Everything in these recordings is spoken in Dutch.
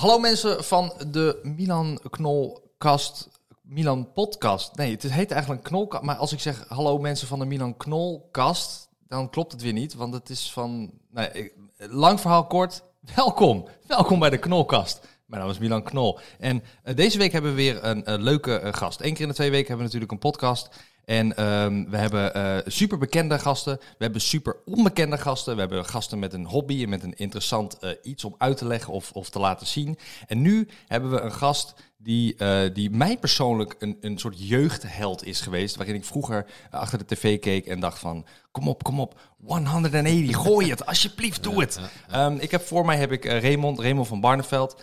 Hallo mensen van de Milan Knolkast, Milan Podcast. Nee, het heet eigenlijk een Knolkast, maar als ik zeg hallo mensen van de Milan Knolkast, dan klopt het weer niet, want het is van... Nee, lang verhaal kort, welkom bij de Knolkast. Mijn naam is Milan Knol en deze week hebben we weer een leuke gast. Eén keer in de 2 weken hebben we natuurlijk een podcast. En we hebben super bekende gasten, we hebben super onbekende gasten. We hebben gasten met een hobby en met een interessant iets om uit te leggen of te laten zien. En nu hebben we een gast die mij persoonlijk een soort jeugdheld is geweest. Waarin ik vroeger achter de tv keek en dacht van, kom op, 180, gooi het, alsjeblieft, doe het. Ik heb Raymond van Barneveld.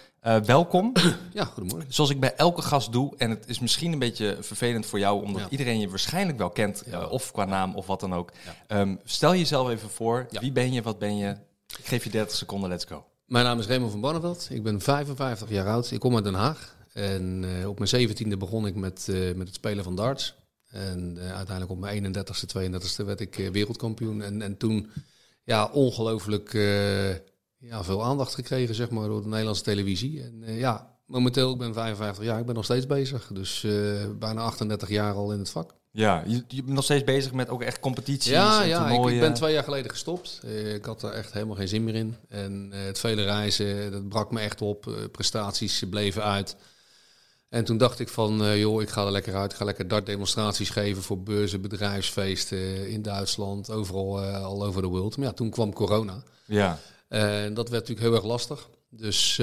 Welkom. Ja, goedemorgen. Zoals ik bij elke gast doe, en het is misschien een beetje vervelend voor jou, omdat iedereen je waarschijnlijk wel kent, of qua naam of wat dan ook. Ja. Stel jezelf even voor, wie ben je, wat ben je? Ik geef je 30 seconden, let's go. Mijn naam is Raymond van Barneveld, ik ben 55 jaar oud, ik kom uit Den Haag. En op mijn 17e begon ik met het spelen van darts. En uiteindelijk op mijn 31e, 32e werd ik wereldkampioen. En toen ongelooflijk veel aandacht gekregen, zeg maar, door de Nederlandse televisie. En momenteel, ik ben 55 jaar, ik ben nog steeds bezig. Dus bijna 38 jaar al in het vak. Ja, je bent nog steeds bezig met ook echt competities. Ik ben 2 jaar geleden gestopt. Ik had er echt helemaal geen zin meer in. En het vele reizen, dat brak me echt op. Prestaties bleven uit. En toen dacht ik van, ik ga er lekker uit. Ik ga lekker dartdemonstraties geven voor beurzen, bedrijfsfeesten in Duitsland. Overal, all over the world. Maar toen kwam corona. Ja. En dat werd natuurlijk heel erg lastig. Dus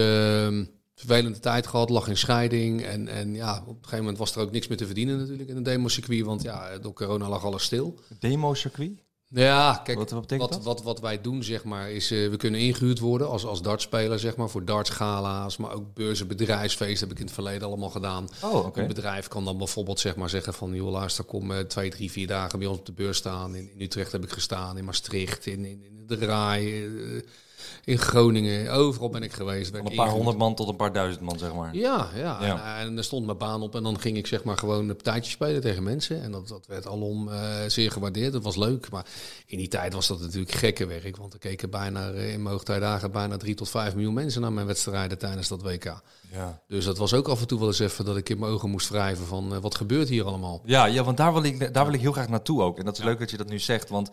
vervelende tijd gehad, lag in scheiding. En op een gegeven moment was er ook niks meer te verdienen natuurlijk in een democircuit. Want door corona lag alles stil. Democircuit? Ja, kijk, wat betekent dat? Wat wij doen, zeg maar, is we kunnen ingehuurd worden als dartspeler, zeg maar, voor dartsgala's, maar ook beurzen, bedrijfsfeesten heb ik in het verleden allemaal gedaan. Oh, okay. Een bedrijf kan dan bijvoorbeeld, zeg maar, zeggen van, joh, luister, kom 2, 3, 4 dagen bij ons op de beurs staan. In Utrecht heb ik gestaan, in Maastricht, in de Rai, in Groningen, overal ben ik geweest. Van een paar 100 man tot een paar 1000 man, zeg maar. Ja. En er stond mijn baan op en dan ging ik, zeg maar, gewoon een partijtje spelen tegen mensen. En dat werd alom zeer gewaardeerd. Dat was leuk, maar in die tijd was dat natuurlijk gekke werk. Want er keken bijna in mijn hoogtijdagen bijna 3 tot 5 miljoen mensen naar mijn wedstrijden tijdens dat WK. Ja. Dus dat was ook af en toe wel eens even dat ik in mijn ogen moest wrijven van wat gebeurt hier allemaal? Ja, want daar wil ik heel graag naartoe ook. En dat is leuk dat je dat nu zegt, want...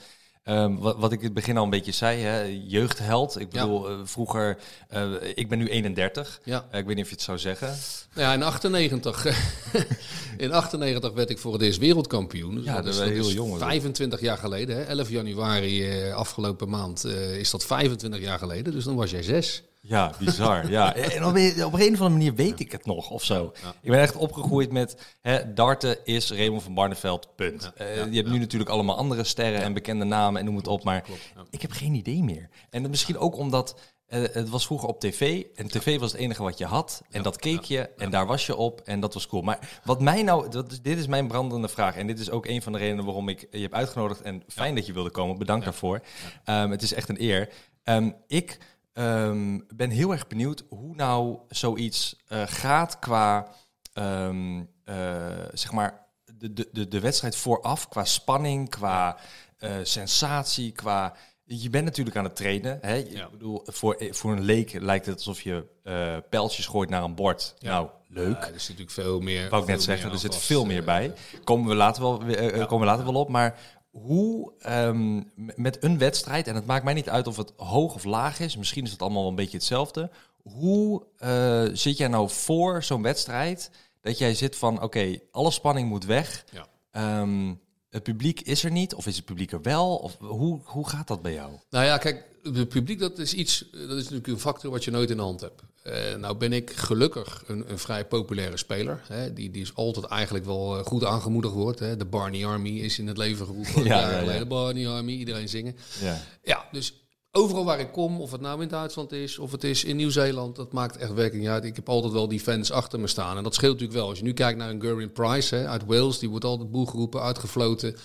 Wat ik in het begin al een beetje zei, hè, jeugdheld. Ik bedoel, vroeger... ik ben nu 31. Ja. Ik weet niet of je het zou zeggen. In 98... in 98 werd ik voor het eerst wereldkampioen. Dus dat was heel jong. 25 jaar geleden. Hè. 11 januari afgelopen maand is dat 25 jaar geleden. Dus dan was jij 6. Ja, bizar. Ja. En op een of andere manier weet ik het nog, of zo. Ja. Ik ben echt opgegroeid met darten is Raymond van Barneveld, punt. Je hebt nu natuurlijk allemaal andere sterren en bekende namen en noem het op, maar ik heb geen idee meer. En misschien ook omdat het was vroeger op tv en tv was het enige wat je had. En dat keek je en daar was je op en dat was cool. Maar wat mij nou, dit is mijn brandende vraag en dit is ook een van de redenen waarom ik je heb uitgenodigd en fijn dat je wilde komen. Bedankt daarvoor. Het is echt een eer. Ik ben heel erg benieuwd hoe nou zoiets gaat qua zeg maar de wedstrijd vooraf, qua spanning, qua sensatie, qua... Je bent natuurlijk aan het trainen. Hè? Ik bedoel, voor een leek lijkt het alsof je pijltjes gooit naar een bord. Ja. Nou, leuk. Er zit natuurlijk veel meer... Wou ik net zeggen, er zit veel meer bij. Komen we later wel op, maar... Hoe met een wedstrijd, en het maakt mij niet uit of het hoog of laag is, misschien is het allemaal wel een beetje hetzelfde. Hoe zit jij nou voor zo'n wedstrijd dat jij zit van oké, alle spanning moet weg, het publiek is er niet, of is het publiek er wel? Of hoe gaat dat bij jou? Nou ja, kijk, het publiek dat is natuurlijk een factor wat je nooit in de hand hebt. Nou ben ik gelukkig een vrij populaire speler. Hè, die is altijd eigenlijk wel goed aangemoedigd wordt. Hè. De Barney Army is in het leven geroepen. De Barney Army, iedereen zingen. Ja, dus overal waar ik kom, of het nou in Duitsland is, of het is in Nieuw-Zeeland, dat maakt echt werking uit. Ik heb altijd wel die fans achter me staan. En dat scheelt natuurlijk wel. Als je nu kijkt naar een Gerwyn Price uit Wales, die wordt altijd boel geroepen, uitgefloten.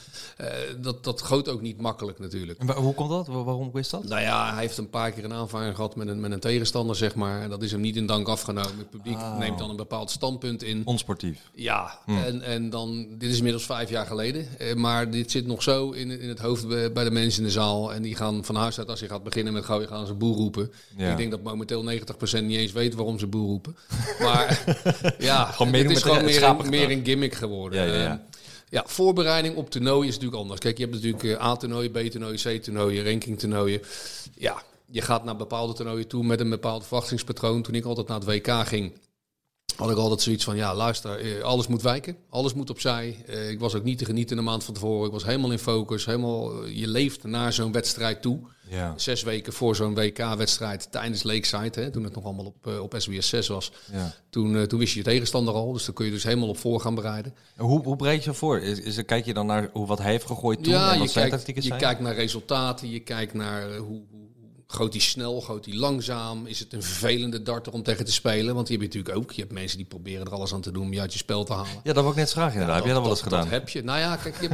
Dat gooit ook niet makkelijk natuurlijk. En hoe komt dat? Waarom is dat? Nou ja, hij heeft een paar keer een aanvaring gehad met een tegenstander, zeg maar. En dat is hem niet in dank afgenomen. Het publiek neemt dan een bepaald standpunt in. Onsportief. Ja, en dan, dit is inmiddels 5 jaar geleden. Maar dit zit nog zo in het hoofd bij de mensen in de zaal. En die gaan van huis uit als je gaat gaat beginnen met Gooien gaan ze boer roepen. Ja. Ik denk dat momenteel 90% niet eens weet waarom ze boer roepen. Maar ja, het is gewoon meer een gimmick geworden. Ja, voorbereiding op toernooi is natuurlijk anders. Kijk, je hebt natuurlijk A-toernooien, B-toernooien, C-toernooien, rankingtoernooien. Ja, je gaat naar bepaalde toernooien toe met een bepaald verwachtingspatroon. Toen ik altijd naar het WK ging, had ik altijd zoiets van, ja, luister, alles moet wijken. Alles moet opzij. Ik was ook niet te genieten een maand van tevoren. Ik was helemaal in focus. Je leeft naar zo'n wedstrijd toe. Ja. 6 weken voor zo'n WK-wedstrijd tijdens Lakeside, hè, toen het nog allemaal op SBS 6 was. Ja. Toen wist je je tegenstander al, dus dan kun je dus helemaal op voor gaan bereiden. Hoe bereid je voor? Kijk je dan naar wat hij heeft gegooid toen? Ja, en wat zijn tactieken zijn? Je kijkt naar resultaten, je kijkt naar hoe Gooit hij snel, gooit hij langzaam? Is het een vervelende darter om tegen te spelen? Want die heb je natuurlijk ook. Je hebt mensen die proberen er alles aan te doen om je uit je spel te halen. Ja, dat wil ik net vragen. Inderdaad. Heb jij dat wel eens gedaan? Dat heb je. Nou ja, kijk,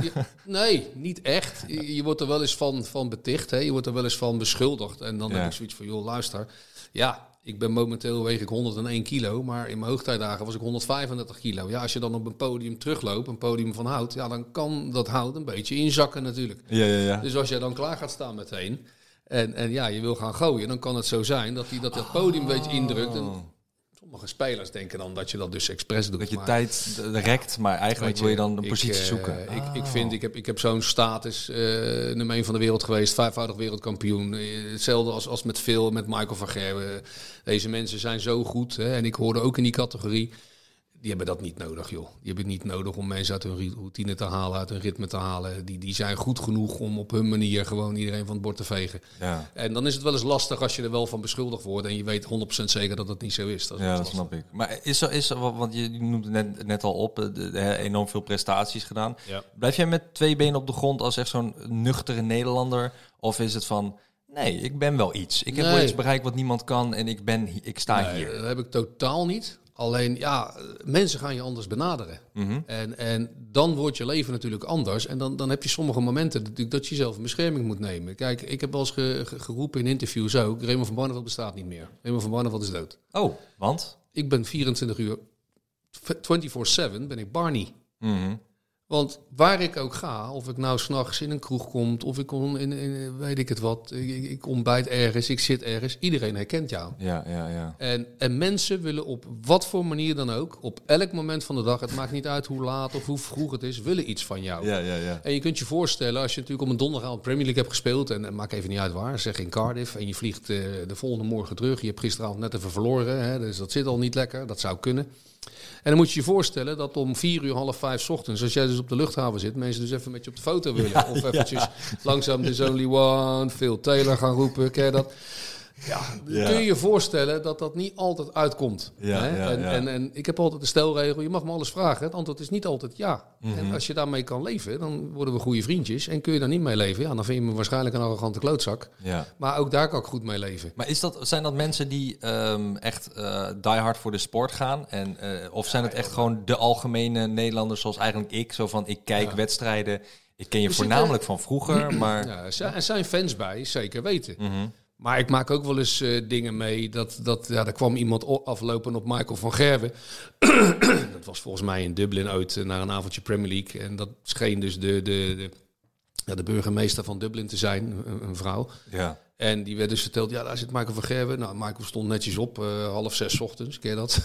nee, niet echt. Je wordt er wel eens van beticht. Hè? Je wordt er wel eens van beschuldigd. En dan heb ik zoiets van, joh, luister. Ja, ik ben momenteel weeg ik 101 kilo. Maar in mijn hoogtijdagen was ik 135 kilo. Ja, als je dan op een podium terugloopt, een podium van hout. Ja, dan kan dat hout een beetje inzakken natuurlijk. Ja. Dus als jij dan klaar gaat staan meteen, En ja, je wil gaan gooien, dan kan het zo zijn dat hij dat podium een beetje indrukt. En sommige spelers denken dan dat je dat dus expres doet. Dat je tijd rekt, maar eigenlijk wil je dan een positie zoeken. Ik heb zo'n status, nummer 1 van de wereld geweest, 5-voudig wereldkampioen. Hetzelfde als met Phil, met Michael van Gerwen. Deze mensen zijn zo goed, hè, en ik hoorde ook in die categorie. Die hebben dat niet nodig, joh. Die hebben het niet nodig om mensen uit hun routine te halen, uit hun ritme te halen. Die zijn goed genoeg om op hun manier gewoon iedereen van het bord te vegen. Ja. En dan is het wel eens lastig als je er wel van beschuldigd wordt en je weet 100% zeker dat dat niet zo is. Dat snap ik. Maar is er, want je noemde net al op, enorm veel prestaties gedaan. Ja. Blijf jij met 2 benen op de grond als echt zo'n nuchtere Nederlander? Of is het van, nee, ik ben wel iets. Ik heb wel iets bereikt wat niemand kan en ik sta hier. Dat heb ik totaal niet. Alleen, ja, mensen gaan je anders benaderen. Mm-hmm. En dan wordt je leven natuurlijk anders. En dan heb je sommige momenten natuurlijk dat je zelf in bescherming moet nemen. Kijk, ik heb wel eens geroepen in interviews ook, Raymond van Barneveld bestaat niet meer. Raymond van Barneveld is dood. Oh, want? Ik ben 24 uur, 24/7 ben ik Barney. Mm-hmm. Want waar ik ook ga, of ik nou 's nachts in een kroeg kom, of ik kom in weet ik het wat, ik ontbijt ergens, ik zit ergens, iedereen herkent jou. Ja. En mensen willen op wat voor manier dan ook, op elk moment van de dag, het maakt niet uit hoe laat of hoe vroeg het is, willen iets van jou. Ja. En je kunt je voorstellen, als je natuurlijk op een donderdagavond Premier League hebt gespeeld, en maakt even niet uit waar, zeg in Cardiff, en je vliegt de volgende morgen terug, je hebt gisteravond net even verloren, hè, dus dat zit al niet lekker, dat zou kunnen. En dan moet je je voorstellen dat om 4:00, 4:30 ochtends, als jij dus op de luchthaven zit, mensen dus even met je op de foto willen. Ja, of eventjes langzaam There's Only One, Phil Taylor gaan roepen, ken je dat? Ja. Kun je je voorstellen dat dat niet altijd uitkomt. Hè? En ik heb altijd de stelregel, je mag me alles vragen. Het antwoord is niet altijd ja. Mm-hmm. En als je daarmee kan leven, dan worden we goede vriendjes. En kun je daar niet mee leven, ja, dan vind je me waarschijnlijk een arrogante klootzak. Ja. Maar ook daar kan ik goed mee leven. Maar zijn dat mensen die echt die hard voor de sport gaan? Of zijn het echt gewoon de algemene Nederlanders zoals eigenlijk ik? Zo van, ik kijk wedstrijden. Ik ken je voornamelijk van vroeger. Maar ja, er zijn fans bij, zeker weten. Mm-hmm. Maar ik maak ook wel eens dingen mee. Er kwam iemand aflopen op Michael van Gerwen. Dat was volgens mij in Dublin uit naar een avondje Premier League. En dat scheen dus de burgemeester van Dublin te zijn, een vrouw. Ja. En die werd dus verteld, ja, daar zit Michael van Gerwen. Nou, Michael stond netjes op, 5:30 ochtends, ken je dat?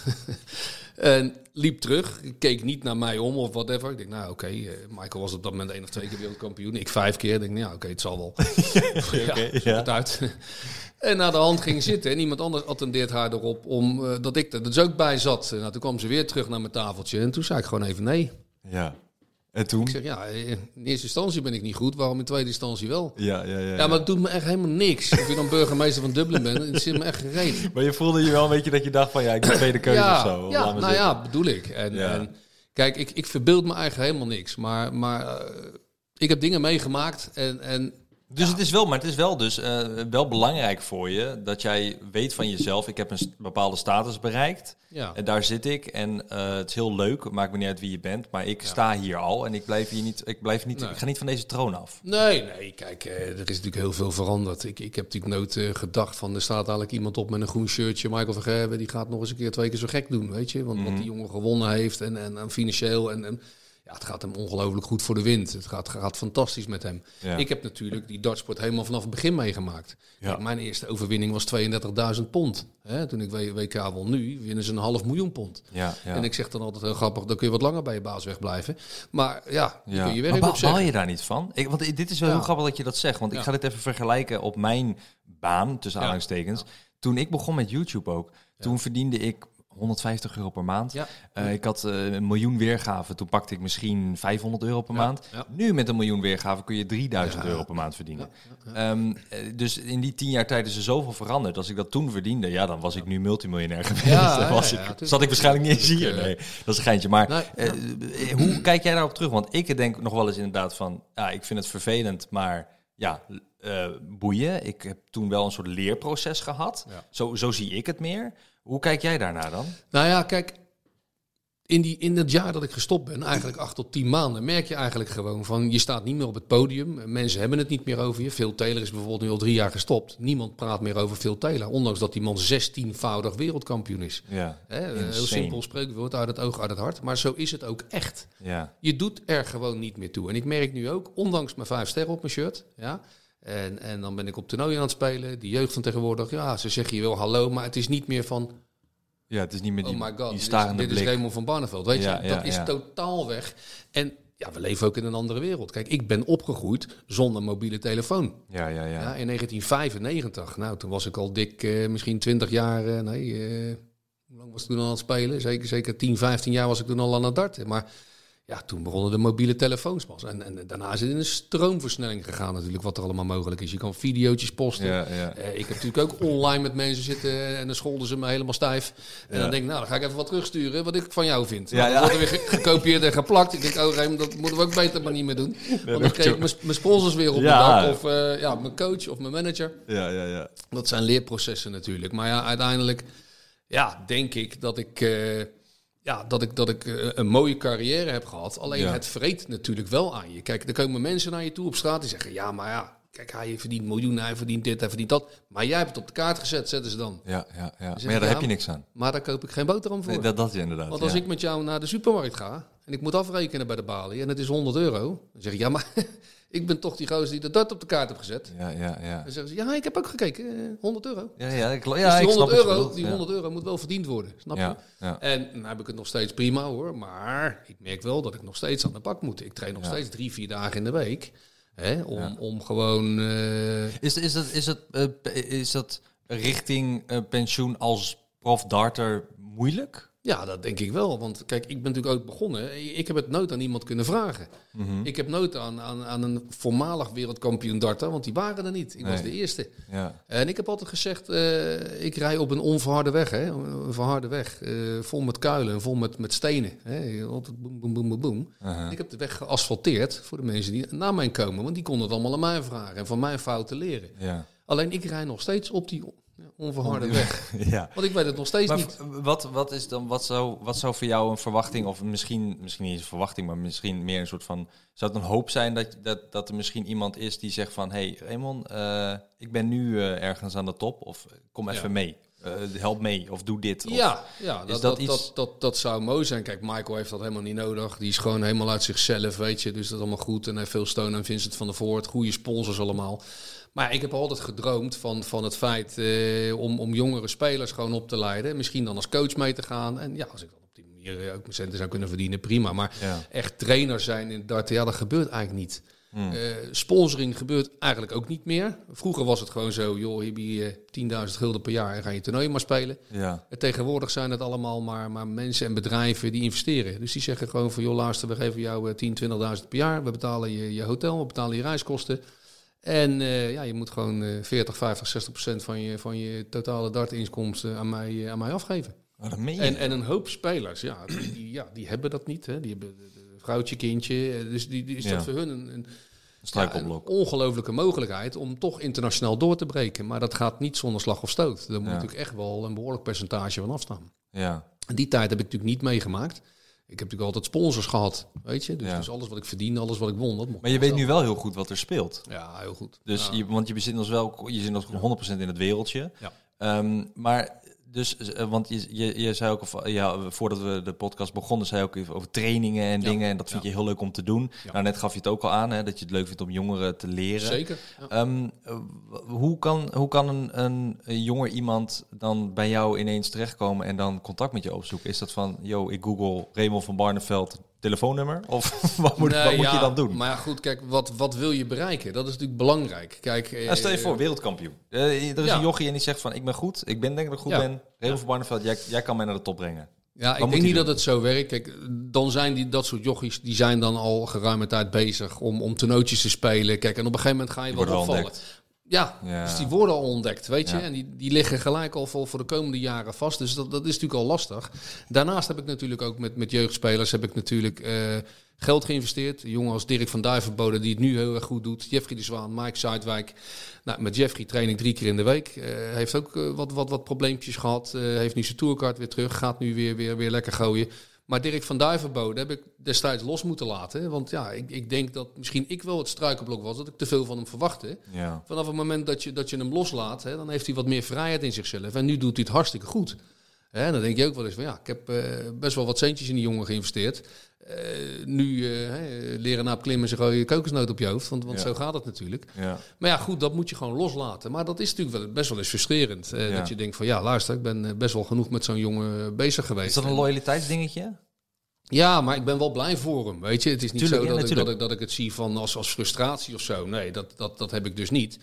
En liep terug, keek niet naar mij om of whatever. Ik denk, nou oké, Michael was op dat moment 1 of 2 keer wereldkampioen. Ik 5 keer, ik denk, nou oké, het zal wel. Het uit. En naar de hand ging zitten en iemand anders attendeert haar erop, omdat ik er dus ook bij zat. Nou, toen kwam ze weer terug naar mijn tafeltje en toen zei ik gewoon even nee. Ja. En toen? Ik zeg, ja, in eerste instantie ben ik niet goed. Waarom in tweede instantie wel? Ja. Ja, maar het doet me echt helemaal niks. Of je dan burgemeester van Dublin bent, het zit me echt gereden. Maar je voelde je wel een beetje dat je dacht van, ja, ik ben tweede keuze of zo. Ja, nou zitten. Ja, bedoel ik. En kijk, ik verbeeld me eigenlijk helemaal niks. Maar ik heb dingen meegemaakt en dus ja. Het is wel belangrijk voor je dat jij weet van jezelf, ik heb een bepaalde status bereikt en daar zit ik en het is heel leuk, het maakt me niet uit wie je bent, maar ik sta hier al en ik ga niet van deze troon af. Nee, kijk, er is natuurlijk heel veel veranderd. Ik heb natuurlijk nooit gedacht van, er staat eigenlijk iemand op met een groen shirtje, Michael van Gerwen, die gaat nog eens 2 keer zo gek doen, weet je, want wat die jongen gewonnen heeft en financieel en Ja, het gaat hem ongelooflijk goed voor de wind. Het gaat fantastisch met hem. Ja. Ik heb natuurlijk die dartsport helemaal vanaf het begin meegemaakt. Ja. Kijk, mijn eerste overwinning was £32.000. Hè, toen ik WK won. Nu winnen ze £500.000. Ja, ja. En ik zeg dan altijd heel grappig, dan kun je wat langer bij je baas wegblijven. Maar ja, dan kun je werk opzetten. Maar baal je daar niet van? Want dit is wel heel grappig dat je dat zegt. Want ik ga dit even vergelijken op mijn baan, tussen aanhalingstekens. Ja. Toen ik begon met YouTube ook, toen verdiende ik €150 per maand. Ja. Ik had 1 miljoen weergaven. Toen pakte ik misschien €500 per maand. Ja. Nu met 1 miljoen weergaven kun je €3000 per maand verdienen. Ja. Ja. Dus in die 10 jaar tijd is er zoveel veranderd. Als ik dat toen verdiende, dan was ik nu multimiljonair geweest. Zat ik waarschijnlijk niet eens hier. Nee, dat is een geintje. Maar hoe kijk jij daarop terug? Want ik denk nog wel eens inderdaad van, ik vind het vervelend, maar boeien. Ik heb toen wel een soort leerproces gehad. Ja. Zo zie ik het meer. Hoe kijk jij daarnaar dan? Nou ja, kijk, in het jaar dat ik gestopt ben, eigenlijk 8 tot 10 maanden, merk je eigenlijk gewoon van, je staat niet meer op het podium. Mensen hebben het niet meer over je. Phil Taylor is bijvoorbeeld nu al 3 jaar gestopt. Niemand praat meer over Phil Taylor, ondanks dat die man 16-voudig wereldkampioen is. Ja, heel simpel spreekwoord, uit het oog, uit het hart. Maar zo is het ook echt. Ja. Je doet er gewoon niet meer toe. En ik merk nu ook, ondanks mijn 5 sterren op mijn shirt, en dan ben ik op toernooien aan het spelen. Die jeugd van tegenwoordig, ze zeggen je wel hallo, maar het is niet meer van, het is niet meer die, oh my God, die starende blik. Dit is Raymond van Barneveld, weet je. Dat is totaal weg. En we leven ook in een andere wereld. Kijk, ik ben opgegroeid zonder mobiele telefoon. Ja, in 1995, toen was ik al dik misschien 20 jaar... hoe lang was ik toen al aan het spelen? Zeker 10, 15 jaar was ik toen al aan het darten, maar ja, toen begonnen de mobiele telefoons pas. En daarna is het in een stroomversnelling gegaan natuurlijk, wat er allemaal mogelijk is. Je kan videootjes posten. Ja. Ik heb natuurlijk ook online met mensen zitten en dan scholden ze me helemaal stijf. En dan denk ik, dan ga ik even wat terugsturen wat ik van jou vind. Ja, dan wordt er weer gekopieerd en geplakt. Ik denk, dat moeten we ook beter maar niet meer doen. Want dan kreeg ik mijn sponsors weer op de dak. Of mijn coach of mijn manager. Ja. Dat zijn leerprocessen natuurlijk. Maar uiteindelijk denk ik dat ik dat ik een mooie carrière heb gehad. Alleen het vreet natuurlijk wel aan je. Kijk, er komen mensen naar je toe op straat die zeggen, kijk, hij verdient miljoenen, hij verdient dit, hij verdient dat. Maar jij hebt het op de kaart gezet, zetten ze dan. Ja. Maar daar heb je niks aan. Maar daar koop ik geen boterham voor. Nee, dat is inderdaad. Want als ik met jou naar de supermarkt ga en ik moet afrekenen bij de balie en het is €100... dan zeg ik, maar ik ben toch die gozer die dat op de kaart heb gezet. Ja. Dan zeggen ze, ik heb ook gekeken, €100. Dus die €100 moet wel verdiend worden, snap je? Ja. En dan heb ik het nog steeds prima hoor, maar ik merk wel dat ik nog steeds aan de bak moet. Ik train nog steeds 3-4 dagen in de week, hè, om gewoon... Is dat richting pensioen als profdarter moeilijk? Ja, dat denk ik wel. Want kijk, ik ben natuurlijk ook begonnen. Ik heb het nooit aan iemand kunnen vragen. Mm-hmm. Ik heb nooit aan een voormalig wereldkampioen darter, want die waren er niet. Ik was de eerste. Ja. En ik heb altijd gezegd, ik rij op een onverharde weg. Hè? Een verharde weg, vol met kuilen en vol met stenen. Hè? Altijd boem, boem, boem, boem, boem. Uh-huh. Ik heb de weg geasfalteerd voor de mensen die na mij komen. Want die konden het allemaal aan mij vragen en van mijn fouten leren. Ja. Alleen ik rij nog steeds op die onverharde weg. Ja. Want ik weet het nog steeds niet. Wat zou voor jou een verwachting, of misschien niet een verwachting, maar misschien meer een soort van, zou het een hoop zijn dat er misschien iemand is die zegt van, hey Raymond, ik ben nu ergens aan de top, of kom even mee. Help mee, of doe dit. Of dat zou mooi zijn. Kijk, Michael heeft dat helemaal niet nodig. Die is gewoon helemaal uit zichzelf, weet je. Dus dat is allemaal goed. En hij heeft Phil Stone en Vincent van der Voort. Goede sponsors allemaal. Maar ik heb altijd gedroomd van het feit om jongere spelers gewoon op te leiden. Misschien dan als coach mee te gaan. En als ik dan op die manier ook mijn centen zou kunnen verdienen, prima. Maar echt trainer zijn in darten, dat gebeurt eigenlijk niet. Hmm. Sponsoring gebeurt eigenlijk ook niet meer. Vroeger was het gewoon zo, joh, hier heb je €10.000 per jaar en ga je toernooi maar spelen. Ja. Tegenwoordig zijn het allemaal maar mensen en bedrijven die investeren. Dus die zeggen gewoon van, joh, luister, we geven jou 10.000, 20.000 per jaar. We betalen je hotel, we betalen je reiskosten. En je moet gewoon 40, 50, 60% van je totale dartinkomsten aan mij afgeven. Oh, dat meen je. En een hoop spelers, die hebben dat niet. Hè. Die hebben vrouwtje, kindje. Dus die is dat voor hun een ongelooflijke mogelijkheid om toch internationaal door te breken. Maar dat gaat niet zonder slag of stoot. Daar moet natuurlijk echt wel een behoorlijk percentage van afstaan. Ja. Die tijd heb ik natuurlijk niet meegemaakt. Ik heb natuurlijk altijd sponsors gehad, weet je. Dus alles wat ik verdiende, alles wat ik won, dat mocht. Maar je weet nu wel heel goed wat er speelt. Ja, heel goed. Dus je zit nog 100% in het wereldje. Ja. Maar want je zei ook, voordat we de podcast begonnen, zei je ook over trainingen en dingen. En dat vind je heel leuk om te doen. Ja. Nou, net gaf je het ook al aan, hè, dat je het leuk vindt om jongeren te leren. Zeker. Ja. Hoe kan een jonger iemand dan bij jou ineens terechtkomen en dan contact met je opzoeken? Is dat van, ik Google Raymond van Barneveld telefoonnummer? Of wat moet je dan doen? Maar goed, kijk, wat wil je bereiken? Dat is natuurlijk belangrijk. Kijk, stel je voor, wereldkampioen. Er is een jochie en die zegt van, ik ben goed. Ik denk dat ik goed ben. Raymond van Barneveld, jij kan mij naar de top brengen. Ja, ik denk niet dat het zo werkt. Kijk, dan zijn dat soort jochies, die zijn dan al geruime tijd bezig om toernootjes te spelen. Kijk, en op een gegeven moment ga je wel opvallen. Ja, dus die worden al ontdekt, weet je. Ja. En die liggen gelijk al voor de komende jaren vast. Dus dat is natuurlijk al lastig. Daarnaast heb ik natuurlijk ook met jeugdspelers geld geïnvesteerd. Jongen als Dirk van Duijvenbode, die het nu heel erg goed doet. Jeffrey de Zwaan, Mike Zuidwijk. Nou, met Jeffrey train ik 3 keer in de week. Heeft ook wat probleempjes gehad. Heeft nu zijn tourkaart weer terug. Gaat nu weer lekker gooien. Maar Dirk van Duijvenbode heb ik destijds los moeten laten. Want ik denk dat misschien ik wel het struikelblok was, dat ik te veel van hem verwachtte. Ja. Vanaf het moment dat je hem loslaat, dan heeft hij wat meer vrijheid in zichzelf. En nu doet hij het hartstikke goed. En dan denk je ook wel eens van, ik heb best wel wat centjes in die jongen geïnvesteerd. Nu leren naap klimmen, ze gooien je kokosnoot op je hoofd. Want zo gaat het natuurlijk. Ja. Maar goed, dat moet je gewoon loslaten. Maar dat is natuurlijk best wel eens frustrerend. Dat je denkt van, luister, ik ben best wel genoeg met zo'n jongen bezig geweest. Is dat een loyaliteitsdingetje? Ja, maar ik ben wel blij voor hem, weet je. Het is niet dat ik het zie van als frustratie of zo. Nee, dat heb ik dus niet.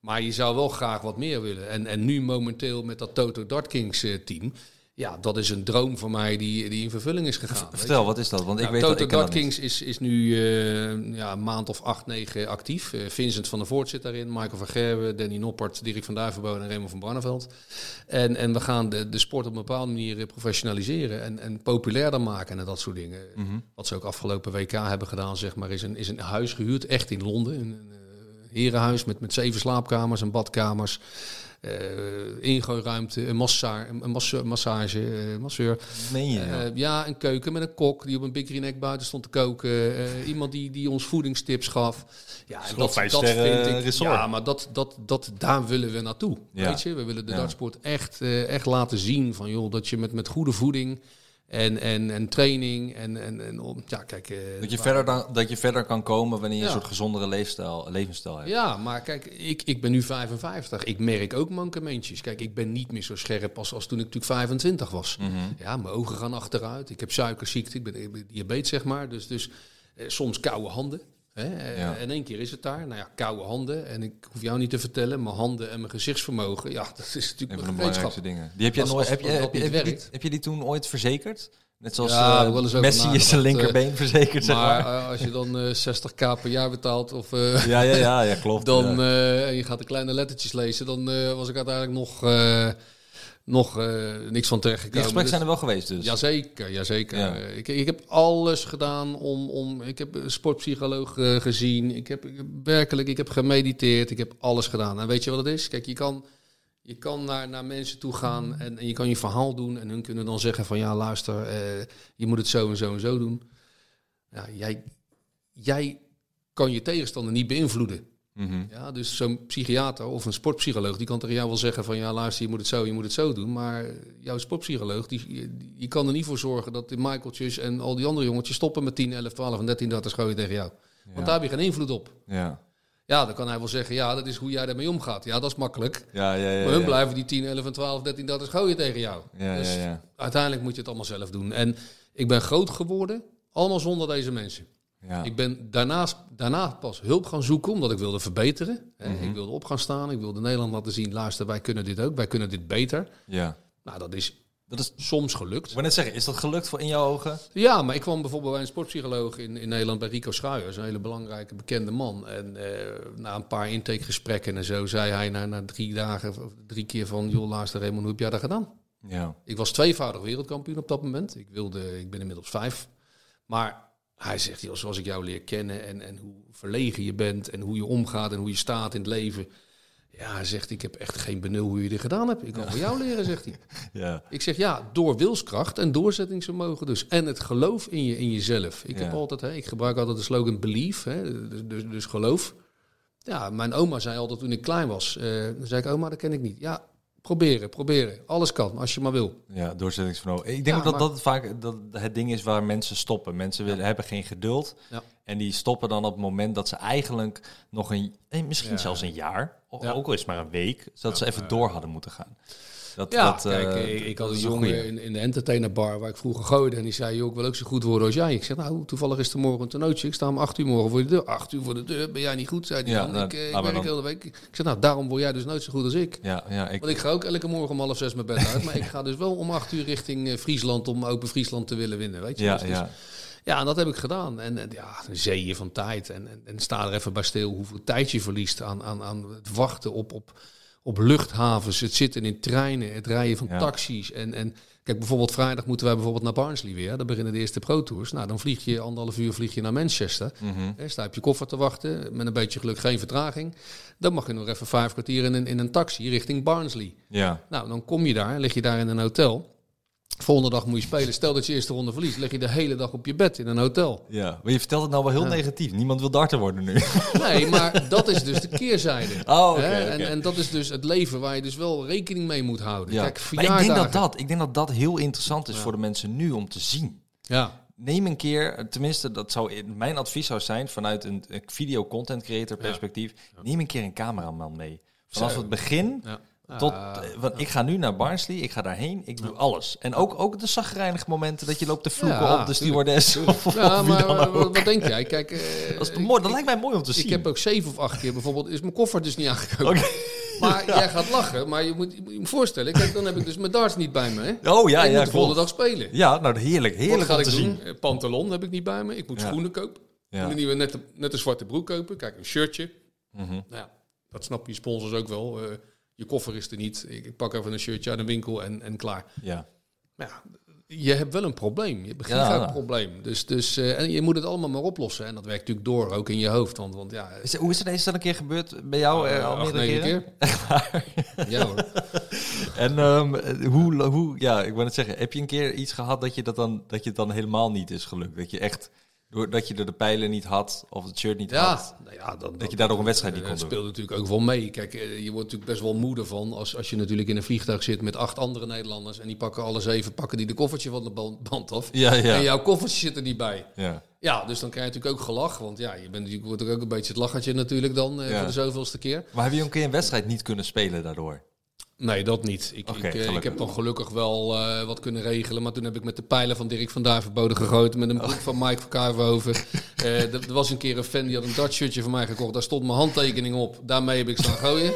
Maar je zou wel graag wat meer willen. En nu momenteel met dat Toto-Dartkings team... Ja, dat is een droom van mij die in vervulling is gegaan. Vertel, wat is dat? Want ik weet dat ik ken dat niet. Toto-Dartkings is nu een maand of 8, 9 actief. Vincent van der Voort zit daarin. Michael van Gerwen, Danny Noppert, Dirk van Duijvenbode en Raymond van Barneveld. En we gaan de sport op een bepaalde manier professionaliseren. En populairder maken en dat soort dingen. Mm-hmm. Wat ze ook afgelopen WK hebben gedaan, zeg maar, is een huis gehuurd. Echt in Londen. Een herenhuis met 7 slaapkamers en badkamers. Ingooiruimte, een masseur. Meen je nou? Een keuken met een kok die op een Big Green Egg buiten stond te koken. Iemand die ons voedingstips gaf. Ja, en dat vind ik. Resort. Ja, maar daar willen we naartoe. Ja. Weet je, we willen de dartsport echt laten zien van dat je met goede voeding en training kijk... Dat je verder kan komen wanneer je een soort gezondere levensstijl hebt. Ja, maar kijk, ik ben nu 55. Ik merk ook mankementjes. Kijk, ik ben niet meer zo scherp als toen ik natuurlijk 25 was. Mm-hmm. Ja, mijn ogen gaan achteruit. Ik heb suikerziekte. Ik ben diabetes, zeg maar. Dus soms koude handen. Hè? Ja. En 1 keer is het daar. Nou ja, koude handen. En ik hoef jou niet te vertellen, mijn handen en mijn gezichtsvermogen. Ja, dat is natuurlijk een van de belangrijkste dingen. Die heb je nooit. Heb je die toen ooit verzekerd? Net zoals Messi is zijn linkerbeen verzekerd. Maar als je dan 60.000 per jaar betaalt. Of, ja, klopt. Dan, en je gaat de kleine lettertjes lezen. Dan was ik uiteindelijk nog niks van terechtgekomen. Die gesprekken zijn er wel geweest dus? Jazeker. Ja. Ik heb alles gedaan om... Ik heb een sportpsycholoog gezien. Ik heb gemediteerd. Ik heb alles gedaan. En weet je wat het is? Kijk, je kan naar mensen toe gaan en je kan je verhaal doen. En hun kunnen dan zeggen van luister, je moet het zo en zo en zo doen. Ja, jij kan je tegenstander niet beïnvloeden. Mm-hmm. Ja, dus zo'n psychiater of een sportpsycholoog die kan tegen jou wel zeggen van luister, je moet het zo doen, maar jouw sportpsycholoog die kan er niet voor zorgen dat de Michaeltjes en al die andere jongetjes stoppen met 10, 11, 12 en 13 darters gooien tegen jou, want daar heb je geen invloed op. Ja, dan kan hij wel zeggen, dat is hoe jij daarmee omgaat. Ja, dat is makkelijk. Maar hun blijven die 10, 11 en 12, 13 darters gooien tegen jou. Uiteindelijk moet je het allemaal zelf doen. En ik ben groot geworden, allemaal zonder deze mensen. Ja. Ik ben daarna pas hulp gaan zoeken omdat ik wilde verbeteren. Mm-hmm. Ik wilde op gaan staan. Ik wilde Nederland laten zien, luister, wij kunnen dit ook. Wij kunnen dit beter. Ja. Nou, dat is soms gelukt. Ik wil net zeggen, is dat gelukt in jouw ogen? Ja, maar ik kwam bijvoorbeeld bij een sportpsycholoog in Nederland, bij Rico Schuijer. Een hele belangrijke, bekende man. En na een paar intakegesprekken en zo zei hij na 3 dagen, 3 keer van... joh, luister Raymond, hoe heb jij dat gedaan? Ja. Ik was 2-voudig wereldkampioen op dat moment. Ik ben inmiddels 5. Maar... Hij zegt, zoals ik jou leer kennen en hoe verlegen je bent en hoe je omgaat en hoe je staat in het leven. Ja, hij zegt, ik heb echt geen benul hoe je dit gedaan hebt. Ik kan van jou leren, zegt hij. Ja. Ik zeg, door wilskracht en doorzettingsvermogen dus. En het geloof in jezelf. Ik heb altijd, ik gebruik altijd de slogan belief, dus geloof. Ja, mijn oma zei altijd toen ik klein was, zei ik, oma, dat ken ik niet. Ja, Proberen. Alles kan, als je maar wil. Ja, doorzettingsvermogen. Ik denk dat dat vaak het ding is waar mensen stoppen. Mensen hebben geen geduld. Ja. En die stoppen dan op het moment dat ze eigenlijk nog zelfs een jaar, ook al is het maar een week, dat ze even door hadden moeten gaan. Ik had een jongen in de entertainerbar waar ik vroeger gooide. En die zei, joh, ik wil ook zo goed worden als jij. Ik zeg, nou, toevallig is er morgen een toernootje. Ik sta om 8 uur morgen voor de deur. 8 uur voor de deur, ben jij niet goed? Zei die man. Ik werk heel de week. Ik zeg, nou, daarom word jij dus nooit zo goed als ik. Want ik ga ook elke morgen om 5:30 mijn bed uit. Maar ik ga dus wel om 8 uur richting Friesland om Open Friesland te willen winnen. Weet je? Ja, en dat heb ik gedaan. En een zeeën van tijd. En sta er even bij stil hoeveel tijd je verliest aan het wachten op luchthavens, het zitten in treinen, het rijden van taxis. En kijk, bijvoorbeeld vrijdag moeten wij bijvoorbeeld naar Barnsley weer. Dan beginnen de eerste pro-tours. Nou, dan vlieg je 1,5 uur naar Manchester. Mm-hmm. Sta je op je koffer te wachten. Met een beetje geluk geen vertraging. Dan mag je nog even 5 kwartier in een taxi richting Barnsley. Ja. Nou, dan kom je daar, lig je daar in een hotel. Volgende dag moet je spelen. Stel dat je eerste ronde verliest, leg je de hele dag op je bed in een hotel. Ja, maar je vertelt het nou wel heel negatief. Niemand wil darter worden nu. Nee, maar dat is dus de keerzijde. Oh, okay. En dat is dus het leven waar je dus wel rekening mee moet houden. Ja. Kijk, verjaardagen. Maar ik denk dat dat heel interessant is voor de mensen nu om te zien. Ja. Neem een keer, tenminste, dat zou mijn advies zou zijn vanuit een video content creator perspectief. Ja. Neem een keer een cameraman mee. Vanaf het begin. Ja. Want ik ga nu naar Barnsley, ik ga daarheen, ik doe alles. En ook de chagrijnige momenten dat je loopt te vloeken op de stewardess. Of maar wat denk jij? Kijk, dat lijkt mij mooi om te zien. Ik heb ook 7 of 8 keer bijvoorbeeld, is mijn koffer dus niet aangekomen. Okay. Maar jij gaat lachen, maar je moet me voorstellen, kijk, dan heb ik dus mijn darts niet bij me. Hè? Oh ja, ik moet de volgende dag spelen. Ja, nou heerlijk wat om te zien. Pantalon heb ik niet bij me, ik moet schoenen kopen. Ja. Ik moet een nieuwe nette zwarte broek kopen, kijk, een shirtje. Mm-hmm. Nou ja, dat snap je sponsors ook wel. Je koffer is er niet. Ik pak even een shirtje uit de winkel en klaar. Ja. Maar je hebt wel een probleem. Je begint een probleem. Dus en je moet het allemaal maar oplossen. En dat werkt natuurlijk door, ook in je hoofd. Want hoe is het eens dan een keer gebeurd bij jou? Al meerdere keren? Echt waar? Ja hoor. En ik wou net zeggen, heb je een keer iets gehad dat je het dan helemaal niet is gelukt? Dat je echt... Doordat je er de pijlen niet had of het shirt niet had. Nou ja, dat je daardoor een wedstrijd niet kon doen. Dat speelt natuurlijk ook wel mee. Kijk, je wordt natuurlijk best wel moeder van als je natuurlijk in een vliegtuig zit met 8 andere Nederlanders. En die pakken alle 7, pakken die de koffertje van de band af. Ja, ja. En jouw koffertje zit er niet bij. Ja. Ja, dus dan krijg je natuurlijk ook gelach. Want ja, je wordt er ook een beetje het lachertje natuurlijk dan voor de zoveelste keer. Maar heb je een keer een wedstrijd niet kunnen spelen daardoor? Nee, dat niet. Ik heb dan gelukkig wel wat kunnen regelen. Maar toen heb ik met de pijlen van Dirk van Duijvenbode gegooid. Met een broek van Mike van Gerwen. Er was een keer een fan die had een Dutch shirtje van mij gekocht. Daar stond mijn handtekening op. Daarmee heb ik staan gooien.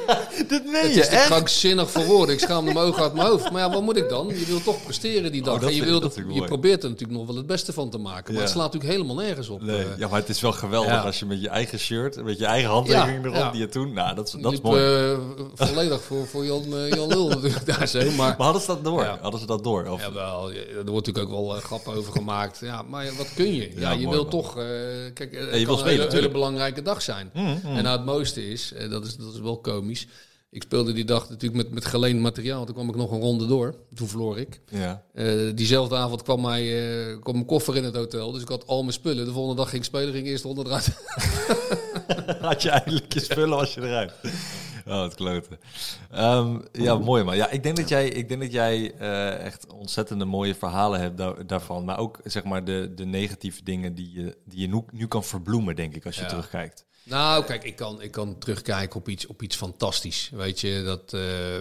Dat meen je, Het is echt krankzinnig voor woorden. Ik schaamde mijn ogen uit mijn hoofd. Maar ja, wat moet ik dan? Je wilt toch presteren die dag. En je probeert er natuurlijk nog wel het beste van te maken. Maar het slaat natuurlijk helemaal nergens op. Nee. Ja, maar het is wel geweldig als je met je eigen shirt... met je eigen handtekening erop die je toen... Nou, dat is mooi. Volledig voor Jan... Lul natuurlijk daar zo. Maar hadden ze dat door? Ja. Hadden ze dat door? Of? Ja, wel. Er wordt natuurlijk ook wel grappen over gemaakt. Ja, maar wat kun je? Ja, je wil toch... kijk, je wil spelen, een hele belangrijke dag zijn. Mm. En nou, het mooiste is... dat is wel komisch. Ik speelde die dag natuurlijk met geleend materiaal. Want toen kwam ik nog een ronde door. Toen verloor ik. Ja. Diezelfde avond kwam mijn koffer in het hotel. Dus ik had al mijn spullen. De volgende dag ging ik spelen. Ging eerst de ronde eruit. Had je eigenlijk je spullen als je eruit... Oh, het kloten. Mooi man. Ja, ik denk dat jij echt ontzettende mooie verhalen hebt daarvan. Maar ook, zeg maar, de negatieve dingen die je nu kan verbloemen, denk ik, als je terugkijkt. Nou, kijk, ik kan terugkijken op iets fantastisch, weet je. Dat,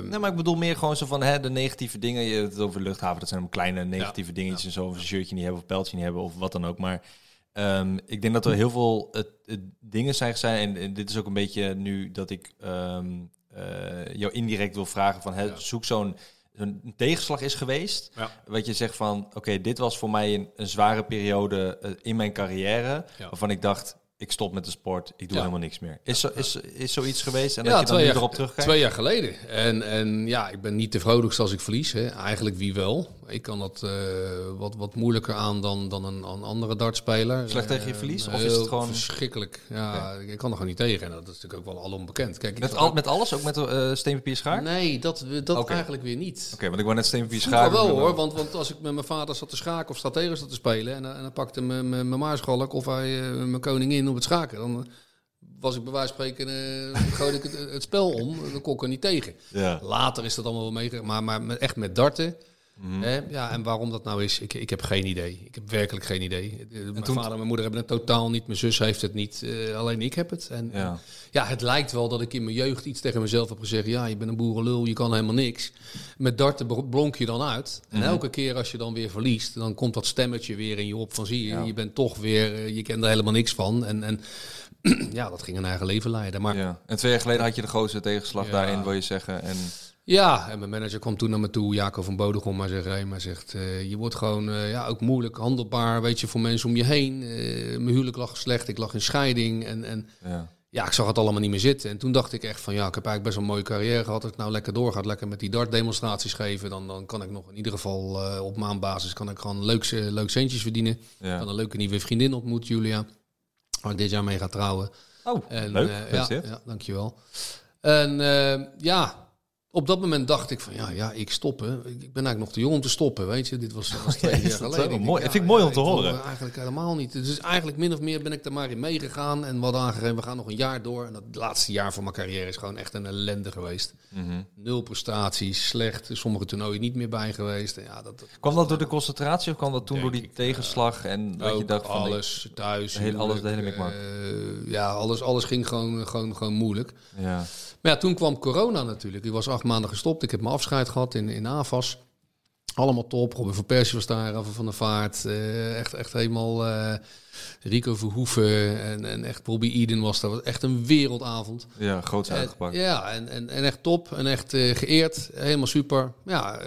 Nee, maar ik bedoel meer gewoon zo van de negatieve dingen. Je hebt het over de luchthaven, dat zijn allemaal kleine negatieve dingetjes en zo. Of een shirtje niet hebben, of pijltje niet hebben, of wat dan ook. Maar... ik denk dat er heel veel dingen zijn. En dit is ook een beetje nu dat ik jou indirect wil vragen van... zoek zo'n tegenslag is geweest. Ja. Wat je zegt van, oké, dit was voor mij een zware periode in mijn carrière. Ja. Waarvan ik dacht, ik stop met de sport, ik doe helemaal niks meer. Is zoiets geweest en dat je dan nu erop terugkijkt? 2 jaar geleden. En ik ben niet de vrolijkste als ik verlies. Hè. Eigenlijk wie wel. Ik kan dat wat moeilijker aan dan een andere dartspeler. Slecht tegen je verlies? Of is het gewoon... Verschrikkelijk. Ja, ik kan er gewoon niet tegen. En dat is natuurlijk ook wel alom bekend. Kijk, met alles? Ook met steenpapier schaar? Nee, dat eigenlijk weer niet. Oké, want ik wou net steenpapier schaar. Wel hoor, want als ik met mijn vader zat te schaken of strategen zat te spelen... en dan pakte mijn maarschalk of mijn koningin op het schaken... dan was ik bij wijze van spreken, gooi ik het spel om. Dan kon ik er niet tegen. Ja. Later is dat allemaal wel meegegaan. Maar echt met darten. Mm. Ja, en waarom dat nou is, ik heb geen idee. Ik heb werkelijk geen idee. Mijn vader en mijn moeder hebben het totaal niet. Mijn zus heeft het niet. Alleen ik heb het. En, ja. Ja, het lijkt wel dat ik in mijn jeugd iets tegen mezelf heb gezegd. Ja, je bent een boerenlul, je kan helemaal niks. Met darten blonk je dan uit. Mm. En elke keer als je dan weer verliest, dan komt dat stemmetje weer in je op van zie je. Ja. Je bent toch weer, je kent er helemaal niks van. En ja, dat ging een eigen leven leiden. Maar, ja. En 2 jaar geleden had je de grootste tegenslag daarin, wil je zeggen. En... Ja, en mijn manager kwam toen naar me toe, Jacob van Bodegom, maar zegt, je wordt gewoon ook moeilijk handelbaar, weet je, voor mensen om je heen. Mijn huwelijk lag slecht, ik lag in scheiding en ik zag het allemaal niet meer zitten. En toen dacht ik echt van, ja, ik heb eigenlijk best wel een mooie carrière gehad. Als het nou lekker doorgaat, lekker met die dartdemonstraties geven, dan kan ik nog in ieder geval op maandbasis kan ik gewoon leuk centjes verdienen. Ja. Kan een leuke nieuwe vriendin ontmoeten, Julia, waar ik dit jaar mee ga trouwen. Oh, en, leuk. Ja, dankjewel. En op dat moment dacht ik van, ik stoppen. Ik ben eigenlijk nog te jong om te stoppen, weet je. Dit was 2 jaar geleden. Dat mooi. Vind ik mooi om te horen. Eigenlijk helemaal niet. Dus eigenlijk min of meer ben ik er maar in meegegaan. En wat aangegeven, we gaan nog een jaar door. En dat laatste jaar van mijn carrière is gewoon echt een ellende geweest. Mm-hmm. 0 prestaties, slecht. Sommige toernooien niet meer bij geweest. En ja, dat kwam dat door de concentratie of kwam dat toen door die tegenslag? En dat je dacht van alles, thuis. De hele mikmak. Alles ging gewoon moeilijk. Ja. Maar ja, toen kwam corona natuurlijk. Die was 8 maanden gestopt. Ik heb mijn afscheid gehad in AFAS. Allemaal top. Robin van Persie was daar, Robin van de Vaart. Echt helemaal Rico Verhoeven en echt Robby Iden was daar. Was echt een wereldavond. Ja, groots uitgepakt. En echt top en echt geëerd. Helemaal super. Ja,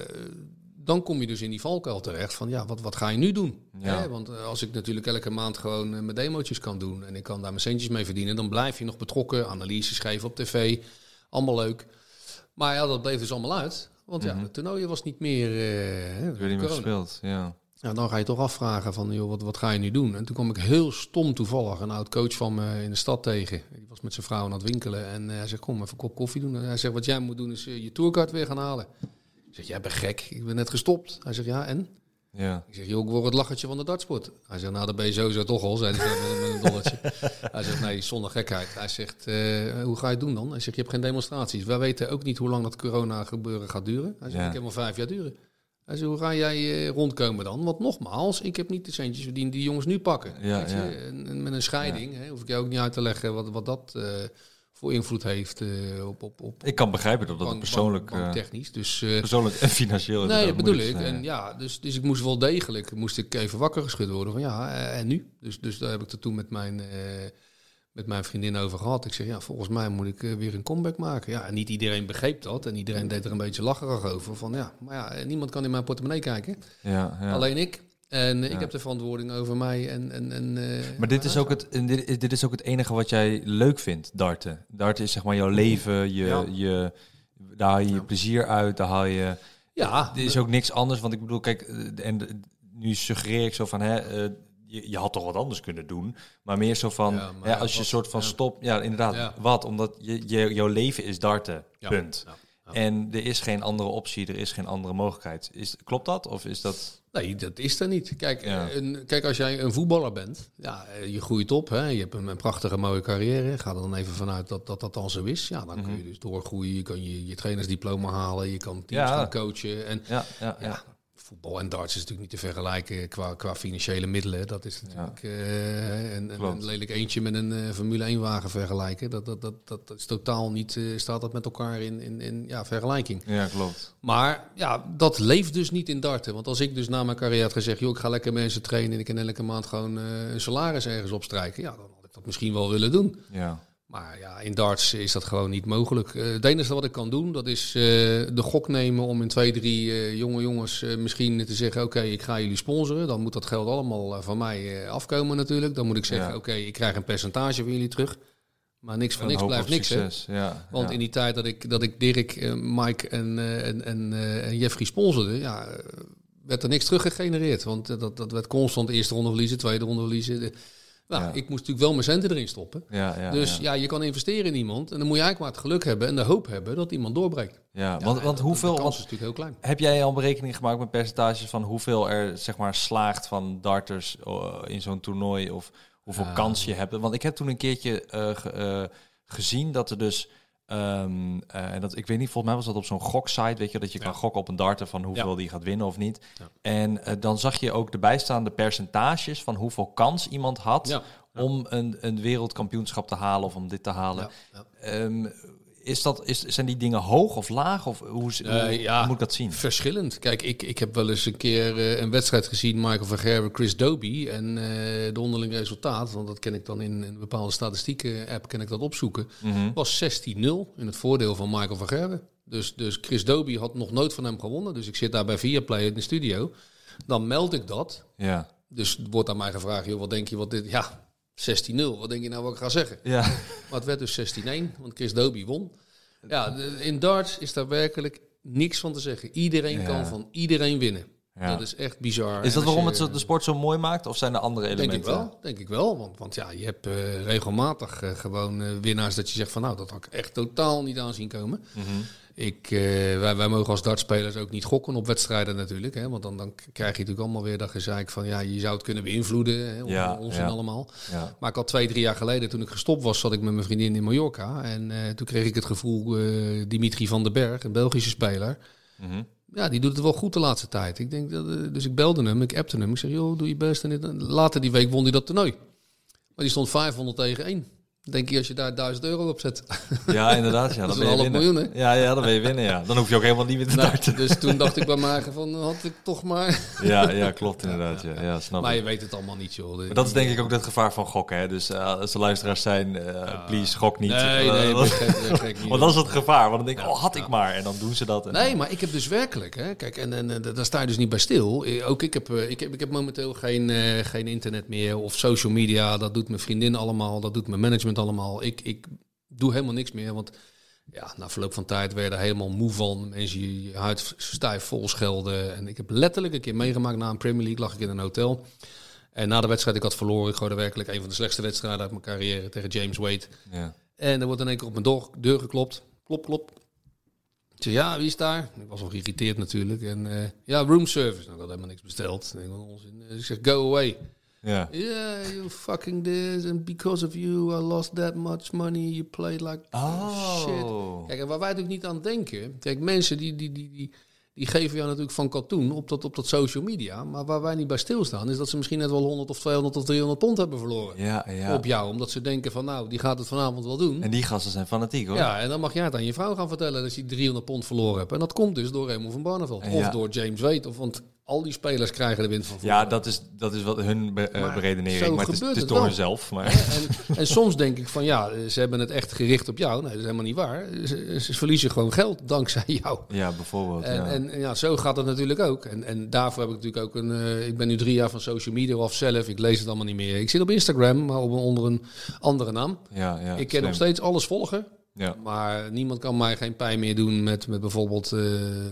dan kom je dus in die valkuil terecht van wat ga je nu doen? Ja. Hè? Want als ik natuurlijk elke maand gewoon mijn demo'tjes kan doen en ik kan daar mijn centjes mee verdienen, dan blijf je nog betrokken, analyses geven op tv, allemaal leuk. Maar ja, dat bleef dus allemaal uit. Want de toernooi was niet meer... Ik weet niet meer gespeeld, ja. Ja, dan ga je toch afvragen van, joh, wat ga je nu doen? En toen kwam ik heel stom toevallig een oud-coach van me in de stad tegen. Die was met zijn vrouw aan het winkelen. En hij zegt, kom, even een kop koffie doen. En hij zegt, wat jij moet doen is je tourkaart weer gaan halen. Ik zeg, jij bent gek. Ik ben net gestopt. Hij zegt, ja, en? Ja. Ik zeg, joh, ik word het lachertje van de dartsport. Hij zegt, nou, dat ben je sowieso toch al, zei hij met een dolletje. Hij zegt, nee, zonder gekheid. Hij zegt, hoe ga je het doen dan? Hij zegt, je hebt geen demonstraties. Wij weten ook niet hoe lang dat corona gebeuren gaat duren. Hij zegt, ik heb maar 5 jaar duren. Hij zegt, hoe ga jij rondkomen dan? Want nogmaals, ik heb niet de centjes verdiend die jongens nu pakken. Ja, weet je? Ja. En met een scheiding hoef ik je ook niet uit te leggen wat dat voor invloed heeft op... Ik kan begrijpen dat dat persoonlijk... technisch, dus... persoonlijk en financieel... Nee, dat bedoel ik. En ja, dus ik moest wel degelijk... moest ik even wakker geschud worden van en nu? Dus daar heb ik het toen met mijn vriendin over gehad. Ik zeg, volgens mij moet ik weer een comeback maken. Ja, en niet iedereen begreep dat. En iedereen deed er een beetje lacherig over. Van niemand kan in mijn portemonnee kijken. Ja. Alleen ik... En ik heb de verantwoording over mij. Maar dit is ook het enige wat jij leuk vindt, darten. Darten is zeg maar jouw leven. Daar haal je je plezier uit. Daar haal je... Ja. Er is ook niks anders. Want ik bedoel, kijk, en nu suggereer ik zo van... Je had toch wat anders kunnen doen. Maar meer zo van, als je een soort van stopt... Ja, inderdaad, wat? Omdat jouw leven is darten, punt. Ja. En er is geen andere optie, er is geen andere mogelijkheid. Klopt dat? Of is dat... Nee, dat is er niet. Kijk, kijk, als jij een voetballer bent, je groeit op. Hè? Je hebt een prachtige, mooie carrière. Ga er dan even vanuit dat al zo is. Ja, dan kun je dus doorgroeien. Je kan je trainersdiploma halen. Je kan teams gaan coachen. En, voetbal en darts is natuurlijk niet te vergelijken qua financiële middelen. Dat is natuurlijk een lelijk eentje met een Formule 1-wagen vergelijken. Dat is totaal niet, staat dat met elkaar in vergelijking. Ja, klopt. Maar dat leeft dus niet in darten. Want als ik dus na mijn carrière had gezegd, joh, ik ga lekker mensen trainen en ik kan elke maand gewoon een salaris ergens opstrijken. Ja, dan had ik dat misschien wel willen doen. Ja. Maar in darts is dat gewoon niet mogelijk. Het enige wat ik kan doen, dat is de gok nemen om in 2-3 jonge jongens misschien te zeggen... Oké, ik ga jullie sponsoren. Dan moet dat geld allemaal van mij afkomen natuurlijk. Dan moet ik zeggen, oké, ik krijg een percentage van jullie terug. Maar niks van niks blijft niks, hè? Ja, want in die tijd dat ik Dirk, Mike en Jeffrey sponsorde... werd er niks teruggegenereerd. Want dat werd constant eerste ronde verliezen, tweede ronde verliezen... Ik moest natuurlijk wel mijn centen erin stoppen. Je kan investeren in iemand. En dan moet je eigenlijk maar het geluk hebben en de hoop hebben dat iemand doorbreekt. Want hoeveel... De kans is natuurlijk heel klein. Heb jij al een berekening gemaakt met percentages van hoeveel er zeg maar slaagt van darters in zo'n toernooi? Of hoeveel kans je hebt. Want ik heb toen een keertje gezien dat er dus... ik weet niet, volgens mij was dat op zo'n goksite, weet je, dat je kan gokken op een darter van hoeveel die gaat winnen of niet. Ja. En dan zag je ook de bijstaande percentages van hoeveel kans iemand had om een wereldkampioenschap te halen of om dit te halen. Ja. Ja. Zijn die dingen hoog of laag? Of hoe moet ik dat zien? Verschillend. Kijk, ik heb wel eens een keer een wedstrijd gezien... Michael van Gerwen, Chris Dobie. En de onderling resultaat, want dat ken ik dan in een bepaalde statistieken-app... kan ik dat opzoeken, was 16-0 in het voordeel van Michael van Gerwen. Dus Chris Dobie had nog nooit van hem gewonnen. Dus ik zit daar bij Viaplay in de studio. Dan meld ik dat. Ja. Dus wordt aan mij gevraagd, joh, wat denk je, wat dit... Ja. 16-0, wat denk je nou wat ik ga zeggen? Ja. Maar het werd dus 16-1, want Chris Dobie won. Ja, in darts is daar werkelijk niks van te zeggen. Iedereen kan van iedereen winnen. Ja. Dat is echt bizar. Is dat waarom het de sport zo mooi maakt? Of zijn er andere elementen? Denk ik wel. Want ja, je hebt regelmatig gewoon winnaars dat je zegt van... nou, dat had ik echt totaal niet aan zien komen. Mm-hmm. Wij mogen als dartspelers ook niet gokken op wedstrijden natuurlijk. Hè, want dan krijg je natuurlijk allemaal weer dat gezeik van... ja, je zou het kunnen beïnvloeden. Hè, onzin allemaal. Ja. Maar ik had 2-3 jaar geleden, toen ik gestopt was... zat ik met mijn vriendin in Mallorca. En toen kreeg ik het gevoel... Dimitri van den Berg, een Belgische speler... Mm-hmm. Ja, die doet het wel goed de laatste tijd. Ik denk dat, dus ik belde hem, ik appte hem. Ik zeg, joh, doe je best. En later die week won hij dat toernooi. Maar die stond 500-1. Denk je, als je daar €1.000 op zet. Ja, inderdaad. Ja, dat is een €1,5 miljoen, hè? Ja, dan ben je winnen, ja. Dan hoef je ook helemaal niet meer te starten. Dus toen dacht ik bij mij van, had ik toch maar... Ja, klopt inderdaad. Ja, snap maar je weet het allemaal niet, joh. Maar dat is denk ik ook het gevaar van gokken, hè? Dus als de luisteraars zijn, please, gok niet. Nee, dat gek niet. Want dat is het gevaar. Want dan denk ik, had ik maar. En dan doen ze dat. Nee, maar ik heb dus werkelijk, hè. Kijk, en daar sta je dus niet bij stil. Ook ik heb momenteel geen internet meer of social media. Dat doet mijn vriendin allemaal. Dat doet mijn management allemaal. Ik doe helemaal niks meer, want ja, na verloop van tijd werd er helemaal moe van. Mensen je huid stijf vol schelden. En ik heb letterlijk een keer meegemaakt na een Premier League, lag ik in een hotel. En na de wedstrijd, ik had verloren, ik gooide werkelijk een van de slechtste wedstrijden uit mijn carrière tegen James Wade. Ja. En er wordt in één keer op mijn deur geklopt. Klop, klop. Ik zei, ja, wie is daar? Ik was al geïrriteerd natuurlijk. En room service. Nou, ik had helemaal niks besteld. Dus ik zeg, go away. Ja, yeah, you fucking this. And because of you, I lost that much money. You played like shit. Kijk, en waar wij natuurlijk niet aan denken... Kijk, mensen die geven jou natuurlijk van katoen op dat social media. Maar waar wij niet bij stilstaan... is dat ze misschien net wel 100 of 200 of 300 pond hebben verloren. Ja. Op jou. Omdat ze denken van, nou, die gaat het vanavond wel doen. En die gasten zijn fanatiek, hoor. Ja, en dan mag jij het aan je vrouw gaan vertellen... dat je 300 pond verloren hebt. En dat komt dus door Raymond van Barneveld. Of door James Wade. Want... al die spelers krijgen de wind van voren. Ja, dat is wat hun beredenering. Maar het is door hunzelf. Maar. En soms denk ik van ja, ze hebben het echt gericht op jou. Nee, dat is helemaal niet waar. Ze verliezen gewoon geld dankzij jou. Ja, bijvoorbeeld. En zo gaat het natuurlijk ook. En daarvoor heb ik natuurlijk ook een... ik ben nu 3 jaar van social media af zelf. Ik lees het allemaal niet meer. Ik zit op Instagram, maar onder een andere naam. Ja, ik ken nog steeds alles volgen. Ja. Maar niemand kan mij geen pijn meer doen met bijvoorbeeld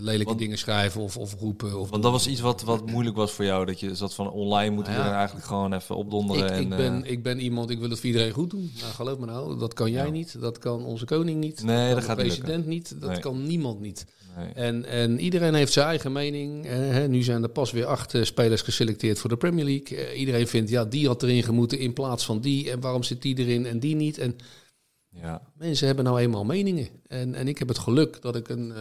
lelijke dingen schrijven of roepen. Want dat was iets wat moeilijk was voor jou. Dat je zat van online moet iedereen eigenlijk gewoon even opdonderen. Ik ben iemand, ik wil het voor iedereen goed doen. Nou, geloof me nou, dat kan jij niet. Dat kan onze koning niet. Nee, dat gaat de president niet. Dat kan niemand niet. Nee. En iedereen heeft zijn eigen mening. Nu zijn er pas weer 8 spelers geselecteerd voor de Premier League. Iedereen vindt, ja, die had erin gemoeten in plaats van die. En waarom zit die erin en die niet? En... ja. Mensen hebben nou eenmaal meningen. En ik heb het geluk dat ik een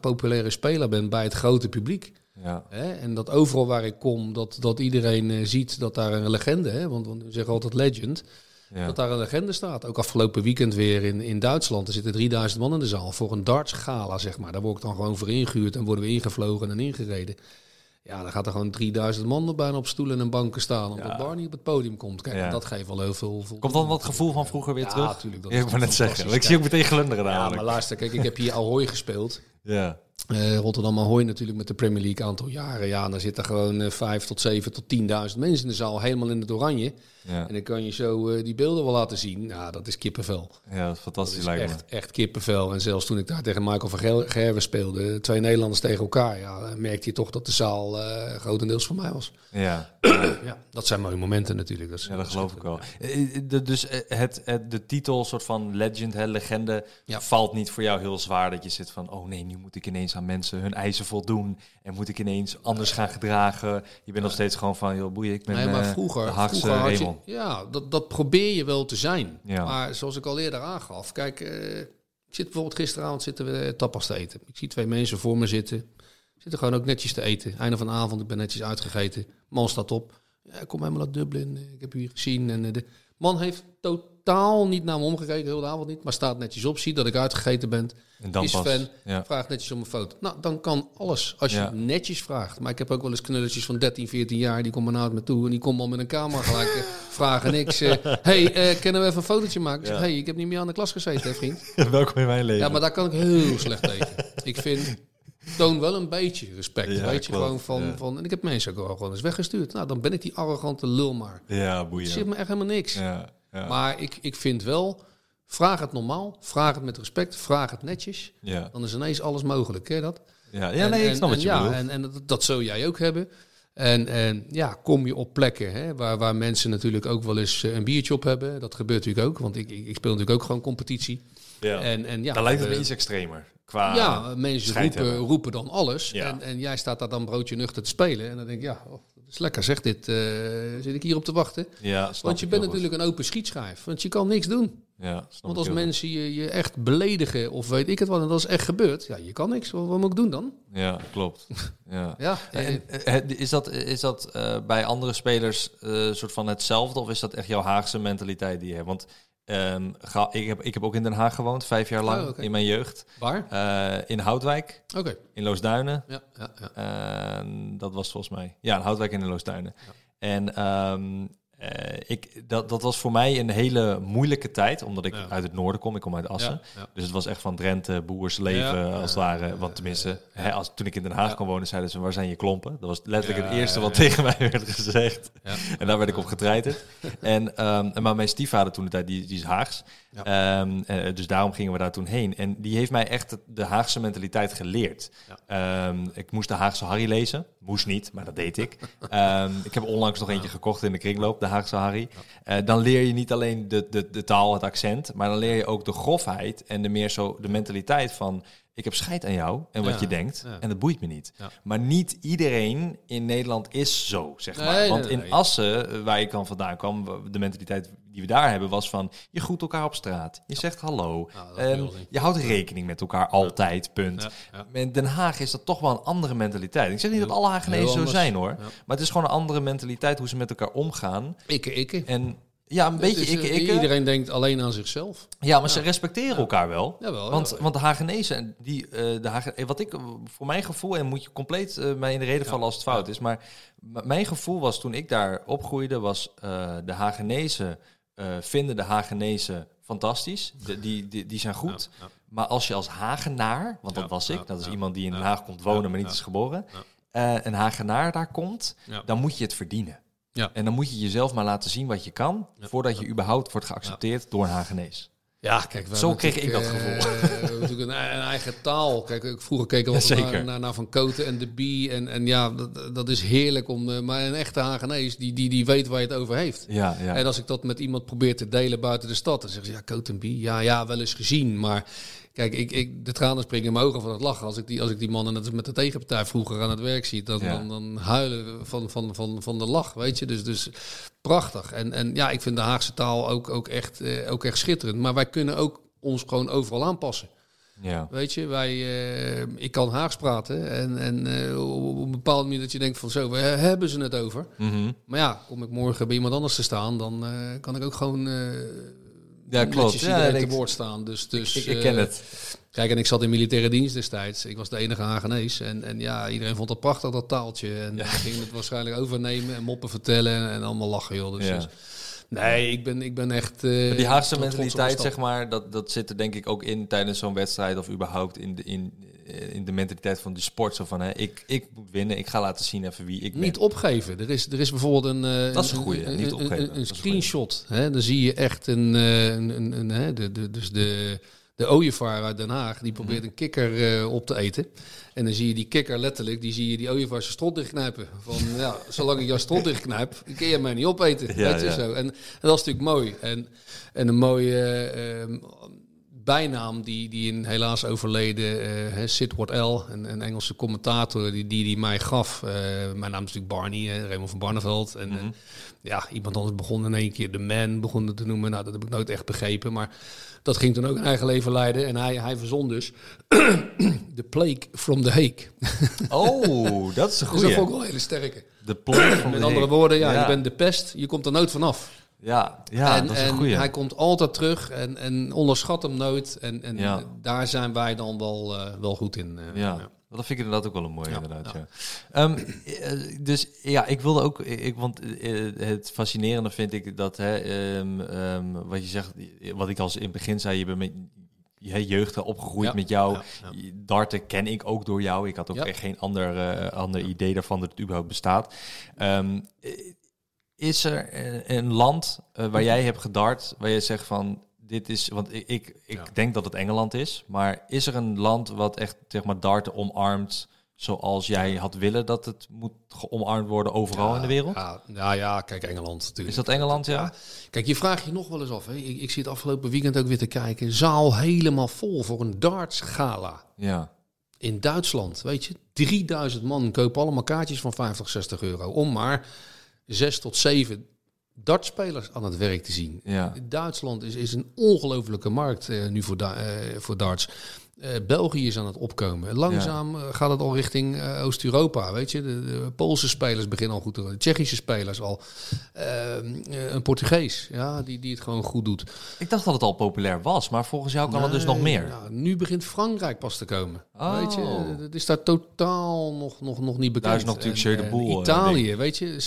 populaire speler ben bij het grote publiek. Ja. En dat overal waar ik kom, dat iedereen ziet dat daar een legende, want we zeggen altijd legend, dat daar een legende staat. Ook afgelopen weekend weer in Duitsland. Er zitten 3000 man in de zaal voor een dartsgala, zeg maar. Daar word ik dan gewoon voor ingehuurd en worden we ingevlogen en ingereden. Ja, dan gaat er gewoon 3000 man bijna op stoelen en banken staan... omdat Barney op het podium komt. Kijk, dat geeft wel heel veel... Komt dan dat gevoel van vroeger weer terug? Ja, natuurlijk. Dat ik wou net zeggen. Kijk. Ik zie ook meteen glunderen namelijk. Ja, maar luister, kijk, ik heb hier Ahoy gespeeld. Ja. Rotterdam Ahoy natuurlijk met de Premier League een aantal jaren. Ja, en dan zitten gewoon 5 tot 7 tot 10.000 mensen in de zaal. Helemaal in het oranje. Ja. En dan kan je zo die beelden wel laten zien. Nou, dat is kippenvel. Ja, dat is fantastisch, dat is lijkt echt kippenvel. En zelfs toen ik daar tegen Michael van Gerwen speelde... 2 Nederlanders tegen elkaar... ja, merkte je toch dat de zaal grotendeels van mij was. Ja. Ja, dat zijn mooie momenten natuurlijk. Dat geloof ik wel. Dus de titel, soort van legend, legende... valt niet voor jou heel zwaar dat je zit van... oh nee, nu moet ik ineens... ineens aan mensen hun eisen voldoen. En moet ik ineens anders gaan gedragen. Je bent nog steeds gewoon van, joh, boeien, ik ben vroeger had je, dat probeer je wel te zijn. Ja. Maar zoals ik al eerder aangaf, kijk, ik zit bijvoorbeeld gisteravond zitten we tapas te eten. Ik zie twee mensen voor me zitten. Zitten gewoon ook netjes te eten. Einde van de avond, ik ben netjes uitgegeten. Man staat op. Ja, ik kom helemaal uit Dublin, ik heb u gezien. En de man heeft totaal niet naar me omgekeken, heel de avond niet. Maar staat netjes op, ziet dat ik uitgegeten ben. En dan is pas fan, vraagt netjes om een foto. Nou, dan kan alles als je netjes vraagt. Maar ik heb ook wel eens knulletjes van 13, 14 jaar, die komen naar me toe en die komen al met een camera gelijk vragen niks. Kunnen we even een fotootje maken? Ik zeg, hey, ik heb niet meer aan de klas gezeten, hè, vriend. Welkom in mijn leven. Ja, maar daar kan ik heel slecht tegen. Ik vind... Toon wel een beetje respect. Ja, weet je, gewoon van. En ik heb mensen ook al gewoon eens weggestuurd. Nou, dan ben ik die arrogante lul maar. Ja, boeien. Zit me echt helemaal niks. Ja, ja. Maar ik vind wel, vraag het normaal, vraag het met respect, vraag het netjes. Ja. Dan is ineens alles mogelijk, ken je dat? Ja, ja, nee, ik snap wat je bedoelt. Ja, en dat zul jij ook hebben. En ja, kom je op plekken hè, waar mensen natuurlijk ook wel eens een biertje op hebben. Dat gebeurt natuurlijk ook, want ik speel natuurlijk ook gewoon competitie. Ja. En ja, dan lijkt het me iets extremer. Qua mensen roepen dan alles. Ja. En jij staat daar dan broodje nuchter te spelen. En dan denk ik, dat is lekker zeg dit. Zit ik hier op te wachten? Ja, want je bent natuurlijk een open schietschijf. Want je kan niks doen. Ja, want als mensen je echt beledigen of weet ik het wat. En dat is echt gebeurd. Ja, je kan niks. Wat moet ik doen dan? Ja, klopt. Ja. Is dat bij andere spelers soort van hetzelfde? Of is dat echt jouw Haagse mentaliteit die je hebt? Want... Ik heb ook in Den Haag gewoond, 5 jaar lang, in mijn jeugd. Waar? In Houtwijk, in Loosduinen. Ja. Dat was volgens mij... Ja, in Houtwijk en in Loosduinen. Ja. En dat was voor mij een hele moeilijke tijd, omdat ik uit het noorden kom. Ik kom uit Assen. Ja. Ja. Dus het was echt van Drenthe, boersleven, als het ware. Want tenminste, toen ik in Den Haag kon wonen, zeiden ze, waar zijn je klompen? Dat was letterlijk het eerste wat tegen mij werd gezegd. Ja. En daar werd ik op getreiterd. Maar mijn stiefvader toen de tijd, die is Haags. Ja. Dus daarom gingen we daar toen heen. En die heeft mij echt de Haagse mentaliteit geleerd. Ja. Ik moest de Haagse Harry lezen. Moest niet, maar dat deed ik. Ik heb onlangs nog eentje gekocht in de kringloop, de Haagse Harry. Ja. Dan leer je niet alleen de taal, het accent, maar dan leer je ook de grofheid en de meer zo de mentaliteit van... Ik heb scheid aan jou en wat je denkt. Ja. En dat boeit me niet. Ja. Maar niet iedereen in Nederland is zo, zeg maar. Want in Assen, waar ik dan vandaan kwam, de mentaliteit die we daar hebben, was van... Je groet elkaar op straat. Je zegt hallo. Je houdt rekening met elkaar altijd, punt. Ja. In Den Haag is dat toch wel een andere mentaliteit. Ik zeg niet dat alle Haagenezen zo zijn, hoor. Ja. Maar het is gewoon een andere mentaliteit hoe ze met elkaar omgaan. Ikke. En... Ja, een beetje ikke. Iedereen denkt alleen aan zichzelf. Ja, maar ze respecteren elkaar wel. Jawel, want de Haagenezen, wat ik voor mijn gevoel... en moet je compleet mij in de reden vallen als het fout is... maar mijn gevoel was toen ik daar opgroeide... was de Haagenezen vinden de Haagenezen fantastisch. Die zijn goed. Ja, ja. Maar als je als Hagenaar, want dat was ik... dat is iemand die in Den Haag komt wonen, maar niet is geboren... een Hagenaar daar komt, dan moet je het verdienen. Ja. En dan moet je jezelf maar laten zien wat je kan... voordat je überhaupt wordt geaccepteerd door een Hagenees. Ja, kijk... Zo kreeg ik dat gevoel. Natuurlijk een eigen taal. Kijk, ik vroeger keek al naar Van Kooten en De Bie. En ja, dat is heerlijk om... maar een echte Hagenees, die weet waar je het over heeft. Ja, ja. En als ik dat met iemand probeer te delen buiten de stad... dan zeggen ze, Kooten en Bie, wel eens gezien, maar... Kijk, de tranen springen in mijn ogen van het lachen. Als ik die mannen net met de tegenpartij vroeger aan het werk zie... dan huilen van de lach, weet je. Dus prachtig. En ja, ik vind de Haagse taal ook echt schitterend. Maar wij kunnen ook ons gewoon overal aanpassen. Ja. Weet je, ik kan Haags praten. En op een bepaalde manier dat je denkt van zo, waar hebben ze het over? Mm-hmm. Maar ja, kom ik morgen bij iemand anders te staan... dan kan ik ook gewoon... Ja, klopt. Ja, te woord staan. Dus, ik ken het. Kijk, en ik zat in militaire dienst destijds. Ik was de enige Hagenees. En ja, iedereen vond dat prachtig, dat taaltje. En ging het waarschijnlijk overnemen en moppen vertellen en allemaal lachen, joh. Dus, nee, ik ben echt... die Haagse mentaliteit, zeg maar, dat zit er denk ik ook in tijdens zo'n wedstrijd... of überhaupt in de mentaliteit van de sport. Zo van, ik moet winnen, ik ga laten zien even wie ik ben. Niet opgeven. Er is bijvoorbeeld een screenshot. Hè? Dan zie je echt de ooievaar uit Den Haag, die probeert een kikker op te eten. En dan zie je die kikker letterlijk, die ooievaar zijn strot dichtknijpen. Van ja, zolang ik jouw strot dichtknijp, kun je mij niet opeten. Ja, weet je zo. En dat is natuurlijk mooi. En een mooie... bijnaam die een helaas overleden Sidward L., een Engelse commentator, die mij gaf. Mijn naam is natuurlijk Barney, Raymond van Barneveld. En iemand anders begon in één keer de Man begon te noemen. Nou, dat heb ik nooit echt begrepen. Maar dat ging toen ook een eigen leven leiden. En hij verzon dus The Plague from The Hague. Oh, dat is een goeie. Dus dat vond ik wel een hele sterke. The Plague from Met andere Hague. Woorden, je bent de pest. Je komt er nooit vanaf. Ja, dat is een goeie. En hij komt altijd terug en onderschat hem nooit. En daar zijn wij dan wel goed in. Dat vind ik inderdaad ook wel een mooie. Ja. Ik wilde ook... het fascinerende vind ik dat... wat je zegt, wat ik al in het begin zei... Je bent met je jeugd opgegroeid met jou. Ja. Darten ken ik ook door jou. Ik had ook echt geen ander idee daarvan dat het überhaupt bestaat. Is er een land waar jij hebt gedart, waar je zegt van, dit is, want ik denk dat het Engeland is, maar is er een land wat echt, zeg maar, darten omarmt zoals jij had willen dat het moet geomarmd worden overal in de wereld? Ja, kijk, Engeland natuurlijk. Is dat Engeland, ja? Kijk, je vraagt je nog wel eens af, hè? Ik zit afgelopen weekend ook weer te kijken, zaal helemaal vol voor een dartsgala. Ja. In Duitsland, weet je, 3000 man kopen allemaal kaartjes van €50, €60 om maar 6 tot 7 dartspelers aan het werk te zien. Ja. Duitsland is een ongelofelijke markt nu voor darts. België is aan het opkomen. Langzaam gaat het al richting Oost-Europa. Weet je, de Poolse spelers beginnen al goed te doen. De Tsjechische spelers al. Een Portugees, die het gewoon goed doet. Ik dacht dat het al populair was, maar volgens jou kan het dus nog meer. Nou, nu begint Frankrijk pas te komen. Oh. Weet je, het is daar totaal nog niet bekend. Daar is nog natuurlijk Jeu de Boel. Italië, weet je.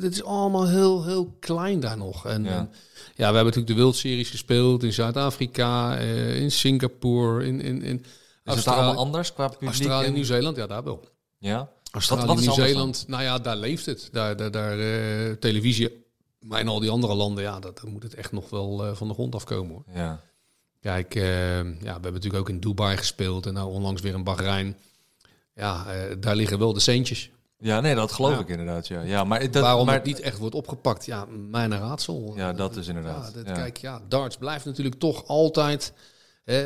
Dit is allemaal heel, heel klein daar nog. We hebben natuurlijk de World Series gespeeld in Zuid-Afrika, in Singapore, in Australië. Is het daar allemaal anders qua publiek? Australië en Nieuw-Zeeland, ja, daar wel. Ja? Australië en Nieuw-Zeeland, nou ja, daar leeft het. Daar televisie, maar in al die andere landen, daar moet het echt nog wel van de grond afkomen, hoor. Ja. Kijk, we hebben natuurlijk ook in Dubai gespeeld en nou onlangs weer in Bahrein. Daar liggen wel de centjes. Ja, nee, dat geloof ik inderdaad, Maar waarom het niet echt wordt opgepakt, mijn raadsel. Ja, dat is inderdaad. Kijk, darts blijft natuurlijk toch altijd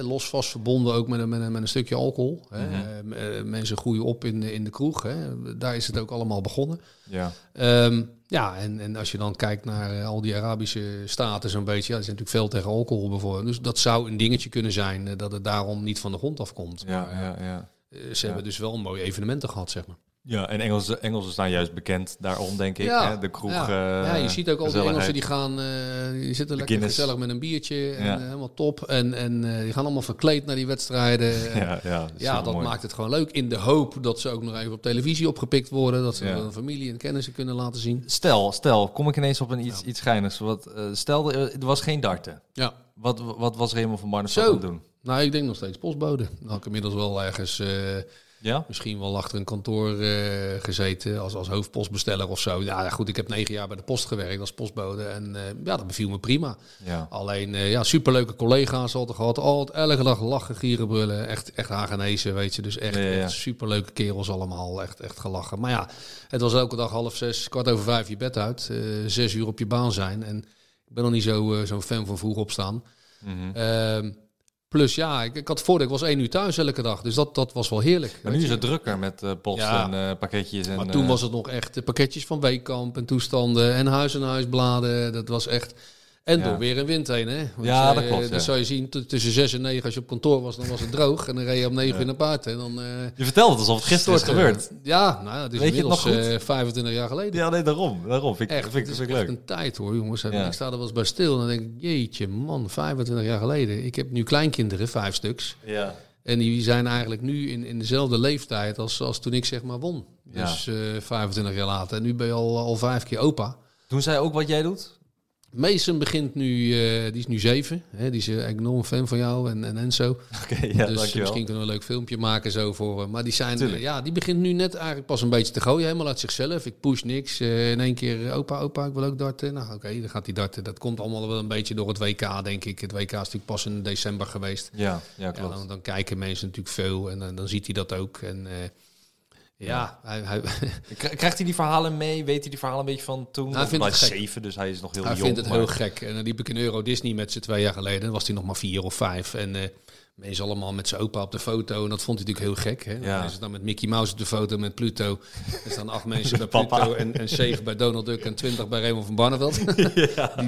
los vast verbonden ook met een stukje alcohol. Hè. Mm-hmm. Mensen groeien op in de kroeg, hè. Daar is het ook allemaal begonnen. Ja. En als je dan kijkt naar al die Arabische staten zo'n beetje, er zijn natuurlijk veel tegen alcohol bijvoorbeeld. Dus dat zou een dingetje kunnen zijn, dat het daarom niet van de grond afkomt. Ze hebben dus wel mooie evenementen gehad, zeg maar. Ja, en Engelsen staan juist bekend daarom, denk ik. Ja, hè? De kroeg. Je ziet ook al die Engelsen die gaan... die zitten lekker gezellig met een biertje. En, helemaal top. En die gaan allemaal verkleed naar die wedstrijden. Dat mooi. Maakt het gewoon leuk. In de hoop dat ze ook nog even op televisie opgepikt worden. Dat ze hun familie en kennissen kunnen laten zien. Stel, kom ik ineens op een iets geinigs. Stel, er was geen darten. Ja. Wat was Raymond van Barneveld aan het doen? Nou, ik denk nog steeds postbode. Dan had ik inmiddels wel ergens... misschien wel achter een kantoor gezeten als hoofdpostbesteller of zo. Ja, goed, ik heb 9 jaar bij de post gewerkt als postbode. En dat beviel me prima. Ja. Alleen, superleuke collega's altijd gehad. Altijd elke dag lachen, gieren, brullen. Echt Hagenezen, weet je. Dus echt superleuke kerels allemaal. Echt gelachen. Maar het was elke dag 5:30, 5:15 je bed uit. 6 uur op je baan zijn. En ik ben nog niet zo'n fan van vroeg opstaan. Mm-hmm. Plus ik had voordat ik was 1 uur thuis elke dag. Dus dat was wel heerlijk. Maar nu is het drukker met post en pakketjes. Maar toen was het nog echt pakketjes van Weekamp en toestanden en huisbladen. Dat was echt... En door weer een wind heen, hè? Want dat klopt. Dat zou je zien, tussen 6 en 9, als je op kantoor was, dan was het droog. En dan reed je om 9 uur naar paard. En dan, je vertelt het alsof het gisteren is gebeurd. Het is inmiddels 25 jaar geleden. Ja, nee, daarom. Ik vind het leuk. Echt een tijd, hoor, jongens. Ja. Ik sta er wel eens bij stil en dan denk ik, jeetje, man, 25 jaar geleden. Ik heb nu kleinkinderen, 5 stuks. Ja. En die zijn eigenlijk nu in dezelfde leeftijd als toen ik, zeg maar, won. Ja. Dus 25 jaar later. En nu ben je al 5 keer opa. Doen zij ook wat jij doet? Mason begint nu, die is nu 7. Hè, die is een enorm fan van jou en Enzo. Okay, dus dankjewel. Misschien kunnen we een leuk filmpje maken zo voor hem. Maar die zijn, die begint nu net eigenlijk pas een beetje te gooien. Helemaal uit zichzelf. Ik push niks. In één keer, opa, ik wil ook darten. Nou, oké, dan gaat hij darten. Dat komt allemaal wel een beetje door het WK, denk ik. Het WK is natuurlijk pas in december geweest. Ja, klopt. Dan kijken mensen natuurlijk veel en dan ziet hij dat ook. En... Ja, hij... Krijgt hij die verhalen mee? Weet hij die verhalen een beetje van toen? Nou, hij is 7, dus hij is nog heel jong. Hij vindt het heel gek. En dan liep ik in Euro Disney met ze 2 jaar geleden. Dan was hij nog maar 4 of 5. En mensen allemaal met zijn opa op de foto. En dat vond hij natuurlijk heel gek. Hè? Ja. Dan is het dan met Mickey Mouse op de foto, met Pluto. Er staan 8 mensen bij Pluto en 7 bij Donald Duck en 20 bij Raymond van Barneveld. Ja.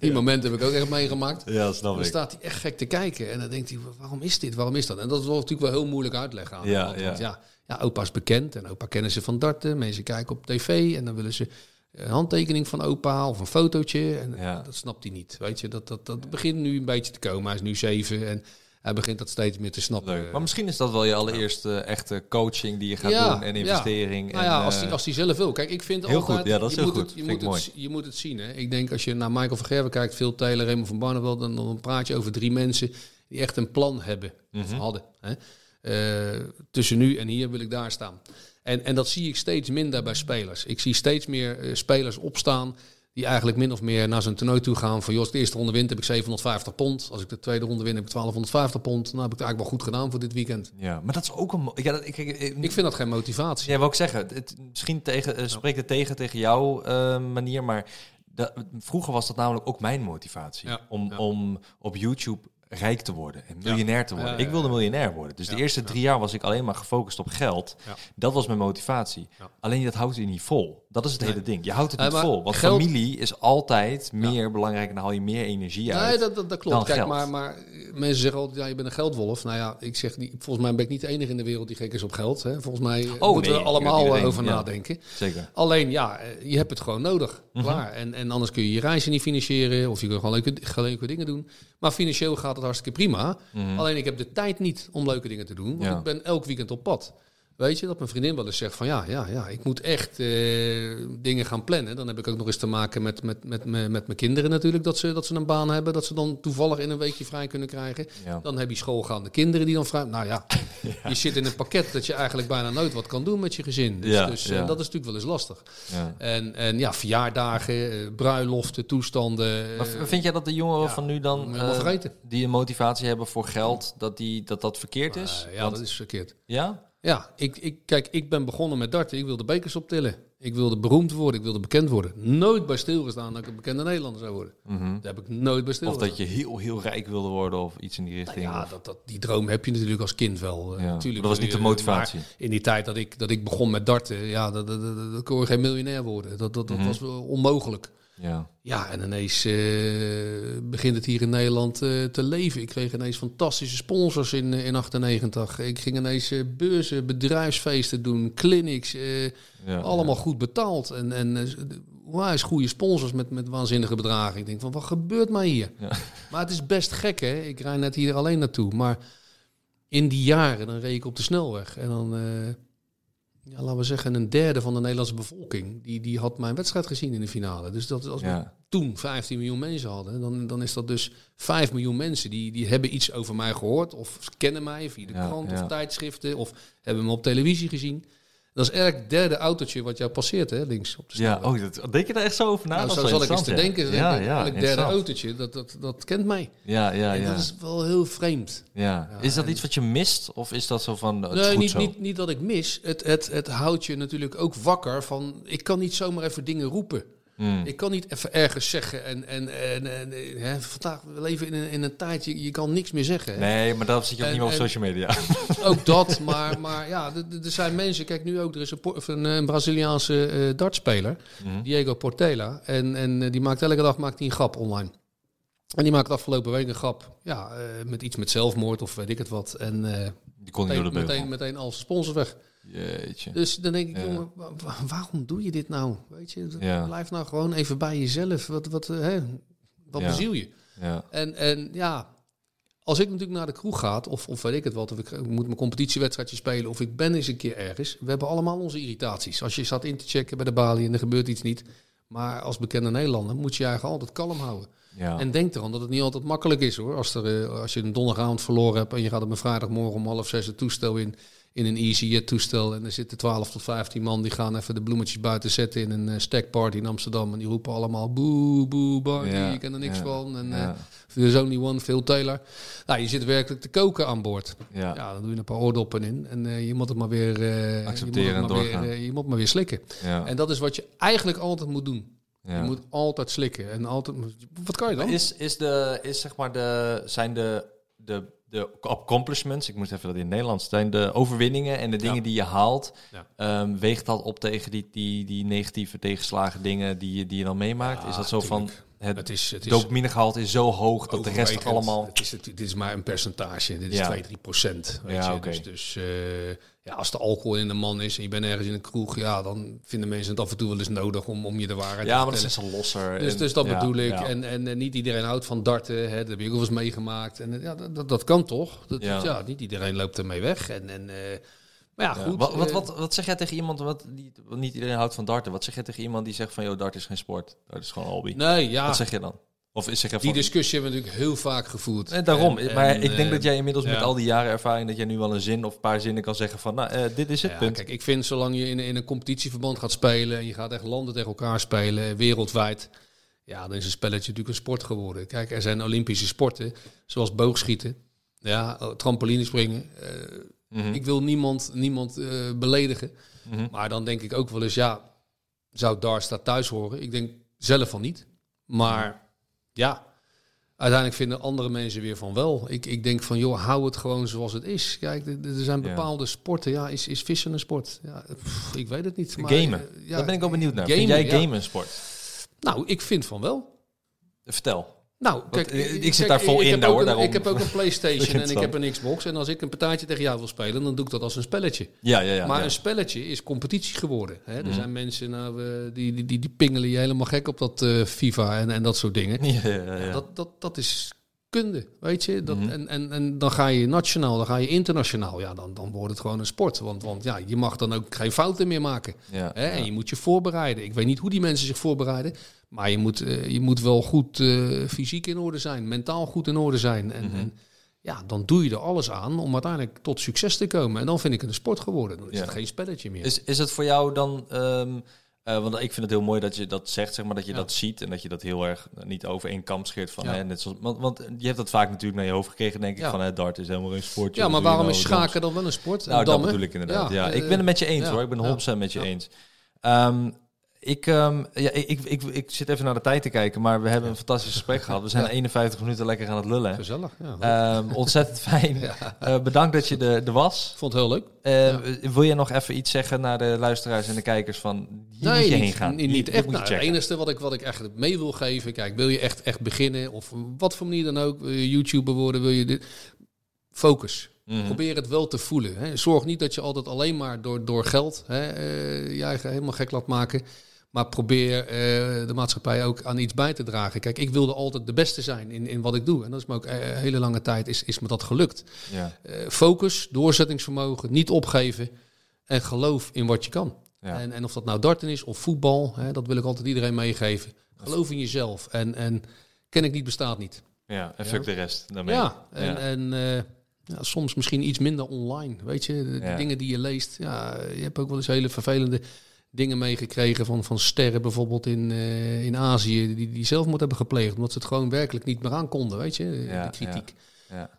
Die momenten heb ik ook echt meegemaakt. Ja, dat snap ik. Dan staat hij echt gek te kijken. En dan denkt hij, waarom is dit? Waarom is dat? En dat wordt natuurlijk wel heel moeilijk uitleggen aan. Ja, ja. Want ja, opa is bekend en opa kennen ze van darten. Mensen kijken op tv en dan willen ze een handtekening van opa of een fotootje. En dat snapt hij niet. Weet je, dat begint nu een beetje te komen. Hij is nu 7 en hij begint dat steeds meer te snappen. Leuk. Maar misschien is dat wel je allereerste echte coaching die je gaat doen en investering. Ja. Nou ja, als hij zelf wil. Kijk, ik vind heel altijd... Goed. Ja, dat is heel goed. Je moet het zien. Hè? Ik denk als je naar Michael van Gerwen kijkt, Phil Taylor, Raymond van Barneveld, dan praat je over 3 mensen die echt een plan hebben of hadden. Hè? Tussen nu en hier wil ik daar staan. En dat zie ik steeds minder bij spelers. Ik zie steeds meer spelers opstaan die eigenlijk min of meer naar zo'n toernooi toe gaan. Van, joh, als ik de eerste ronde win, heb ik $750. Als ik de tweede ronde win, heb ik $1250. Nou, heb ik het eigenlijk wel goed gedaan voor dit weekend. Ja, maar dat is ook een... Ik vind dat geen motivatie. Ja, wil ik zeggen. Misschien spreekt het tegen jouw manier, maar vroeger was dat namelijk ook mijn motivatie. Ja, om op YouTube rijk te worden en miljonair te worden. Ik wilde miljonair worden. Dus de eerste 3 jaar was ik alleen maar gefocust op geld. Ja. Dat was mijn motivatie. Ja. Alleen dat houdt je niet vol. Dat is het hele ding. Je houdt het niet vol. Want geld... familie is altijd meer belangrijk en dan haal je meer energie uit. Nee, dat klopt. Kijk, maar mensen zeggen altijd, je bent een geldwolf. Nou ja, ik zeg, volgens mij ben ik niet de enige in de wereld die gek is op geld. Hè. Volgens mij moeten we allemaal over nadenken. Zeker. Alleen, je hebt het gewoon nodig. Klaar. En anders kun je je reizen niet financieren of je kunt gewoon leuke dingen doen. Maar financieel gaat het hartstikke prima. Alleen ik heb de tijd niet om leuke dingen te doen. Want ik ben elk weekend op pad. Weet je, dat mijn vriendin wel eens zegt van ja, ik moet echt dingen gaan plannen. Dan heb ik ook nog eens te maken met mijn kinderen natuurlijk. Dat ze een baan hebben. Dat ze dan toevallig in een weekje vrij kunnen krijgen. Ja. Dan heb je schoolgaande kinderen die dan vrij... Nou je zit in een pakket dat je eigenlijk bijna nooit wat kan doen met je gezin. Dus dat is natuurlijk wel eens lastig. Ja. En verjaardagen, bruiloften, toestanden. Maar vind jij dat de jongeren van nu dan... die een motivatie hebben voor geld, dat verkeerd is? Want dat is verkeerd. Ja? Ja, ik ben begonnen met darten. Ik wilde bekers optillen. Ik wilde beroemd worden. Ik wilde bekend worden. Nooit bij stilgestaan dat ik een bekende Nederlander zou worden. Daar heb ik nooit bij stilgestaan. Of dat je heel, heel rijk wilde worden of iets in die richting. Nou ja, die droom heb je natuurlijk als kind wel. Ja, natuurlijk, dat was niet de motivatie. In die tijd dat ik begon met darten, dat kon je geen miljonair worden. Dat was onmogelijk. Ja. Ja, en ineens begint het hier in Nederland te leven. Ik kreeg ineens fantastische sponsors in 1998. Ik ging ineens beurzen, bedrijfsfeesten doen, clinics. Allemaal goed betaald. En goede sponsors met waanzinnige bedragen. Ik denk van, wat gebeurt mij hier? Ja. Maar het is best gek, hè? Ik rijd net hier alleen naartoe. Maar in die jaren, dan reed ik op de snelweg. En dan... laten we zeggen, 1/3 van de Nederlandse bevolking... die had mijn wedstrijd gezien in de finale. Dus dat als we toen 15 miljoen mensen hadden... dan is dat dus 5 miljoen mensen... die hebben iets over mij gehoord... of kennen mij via de krant of tijdschriften... of hebben me op televisie gezien. Dat is elk 3e autootje wat jou passeert, hè, links op de snelweg. Ja, denk je daar echt zo over na? Nou, zo zal ik eens te denken. Elk 3e autootje, dat kent mij. Ja. Dat is wel heel vreemd. Ja. Ja, is dat iets wat je mist? Of is dat zo van, niet dat ik mis. Het houdt je natuurlijk ook wakker van... Ik kan niet zomaar even dingen roepen. Ik kan niet even ergens zeggen. En vandaag, we leven in een tijd, je kan niks meer zeggen. Hè? Nee, maar dat zit je ook niet meer op social media. Ook dat, maar er zijn mensen. Kijk, nu ook, er is een Braziliaanse dartspeler, Diego Portela. En die maakt elke dag een grap online. En die maakt afgelopen week een grap. Ja, met iets met zelfmoord of weet ik het wat. En die kon meteen als sponsor weg. Jeetje. Dus dan denk ik, jongen, waarom doe je dit nou? Weet je, blijf nou gewoon even bij jezelf. Wat beziel je? Ja. En als ik natuurlijk naar de kroeg ga, of weet ik het wat, of ik moet mijn competitiewedstrijdje spelen, of ik ben eens een keer ergens. We hebben allemaal onze irritaties. Als je staat in te checken bij de balie en er gebeurt iets niet. Maar als bekende Nederlander moet je eigenlijk altijd kalm houden. Ja. En denk erom dat het niet altijd makkelijk is, hoor. Als je een donderdagavond verloren hebt en je gaat op een vrijdagmorgen om 5:30 het toestel in. in een easy toestel. En er zitten 12 tot 15 man die gaan even de bloemetjes buiten zetten in een stackparty in Amsterdam. En die roepen allemaal boe, boe, Barney, ik ken er niks van. En there's only one, Phil Taylor. Nou, je zit werkelijk te koken aan boord. Ja, ja, dan doe je een paar oordoppen in. En je moet het maar weer accepteren en doorgaan. Je moet maar weer slikken. Ja. En dat is wat je eigenlijk altijd moet doen. Ja. Je moet altijd slikken. En altijd. Wat kan je dan? Zijn de accomplishments, ik moest even dat in het Nederlands, zijn de overwinningen en de dingen die je haalt, weegt dat op tegen die negatieve tegenslagen dingen die je dan meemaakt? Ja, is dat zo tuurlijk. Van, het dopaminegehalte is zo hoog dat de rest het allemaal... Dit is maar een percentage, dit is 2-3%. Weet je. Dus als de alcohol in de man is en je bent ergens in een kroeg, ja, dan vinden mensen het af en toe wel eens nodig om je de waarheid te vertellen. Ja, maar dat is een losser. Dus dat bedoel ik. Ja. En niet iedereen houdt van darten. Hè, dat heb je ook wel eens meegemaakt. En dat kan toch? Dat niet iedereen loopt ermee weg. Maar goed. Wat zeg jij tegen iemand, wat niet iedereen houdt van darten? Wat zeg jij tegen iemand die zegt van, joh, dart is geen sport. Dat is gewoon een hobby. Nee, ja. Wat zeg je dan? Of is er die discussie hebben we natuurlijk heel vaak gevoerd. En daarom. Maar ik denk dat jij inmiddels met al die jaren ervaring, dat jij nu wel een zin of een paar zinnen kan zeggen van, dit is het punt. Kijk, ik vind zolang je in een competitieverband gaat spelen en je gaat echt landen tegen elkaar spelen, wereldwijd, ja, dan is een spelletje natuurlijk een sport geworden. Kijk, er zijn Olympische sporten, zoals boogschieten, trampolinespringen. Ik wil niemand beledigen. Mm-hmm. Maar dan denk ik ook wel eens, zou darts daar thuis horen? Ik denk zelf van niet. Maar... ja, uiteindelijk vinden andere mensen weer van wel. Ik denk van, joh, hou het gewoon zoals het is. Kijk, er zijn bepaalde sporten. Ja, is vissen een sport? Ja, ik weet het niet. Maar, gamen, daar ben ik wel benieuwd naar. Gamen, vind jij gamen een sport? Nou, ik vind van wel. Vertel. Nou, kijk, ik zit daar vol in, hoor. Ik heb ook een PlayStation en ik heb een Xbox. En als ik een partijtje tegen jou wil spelen, dan doe ik dat als een spelletje. Maar een spelletje is competitie geworden. Hè? Er zijn mensen die pingelen je helemaal gek op dat FIFA en dat soort dingen. Dat is kunde, weet je. En dan ga je nationaal, dan ga je internationaal. Ja, dan wordt het gewoon een sport. Want je mag dan ook geen fouten meer maken. Hè? En je moet je voorbereiden. Ik weet niet hoe die mensen zich voorbereiden. Maar je moet wel goed fysiek in orde zijn, mentaal goed in orde zijn. En dan doe je er alles aan om uiteindelijk tot succes te komen. En dan vind ik het een sport geworden. Dan is het geen spelletje meer. Is het voor jou dan... want ik vind het heel mooi dat je dat zegt, zeg maar, dat je dat ziet en dat je dat heel erg niet over één kam scheert van. Ja. Hè, net zoals, want je hebt dat vaak natuurlijk naar je hoofd gekregen, denk ik, van dart is helemaal een sportje. Ja, maar waarom is schaken dan wel een sport? Nou, dat bedoel ik inderdaad. Ja. Ik ben het met je eens, hoor. Ik ben 100% met je eens. Ik zit even naar de tijd te kijken, maar we hebben een fantastisch gesprek gehad. We zijn 51 minuten lekker aan het lullen. Gezellig, ja. Ontzettend fijn. Bedankt dat je er was. Vond het heel leuk. Wil je nog even iets zeggen naar de luisteraars en de kijkers van hier moet je heen gaan? Niet echt. Het enige wat ik echt mee wil geven, kijk, wil je echt beginnen of wat voor manier dan ook, YouTuber worden, wil je dit? Focus. Probeer het wel te voelen. Hè. Zorg niet dat je altijd alleen maar door geld je eigen helemaal gek laat maken. Maar probeer de maatschappij ook aan iets bij te dragen. Kijk, ik wilde altijd de beste zijn in wat ik doe. En dat is me ook een hele lange tijd is me dat gelukt. Ja. Focus, doorzettingsvermogen, niet opgeven. En geloof in wat je kan. Ja. En of dat nou darten is of voetbal, dat wil ik altijd iedereen meegeven. Geloof in jezelf. En ken ik niet, bestaat niet. Ja, en fuck de rest daarmee. Ja, soms misschien iets minder online. Weet je, de dingen die je leest. Ja, je hebt ook wel eens hele vervelende dingen meegekregen van sterren bijvoorbeeld in Azië die zelfmoord hebben gepleegd omdat ze het gewoon werkelijk niet meer aankonden, weet je, de kritiek.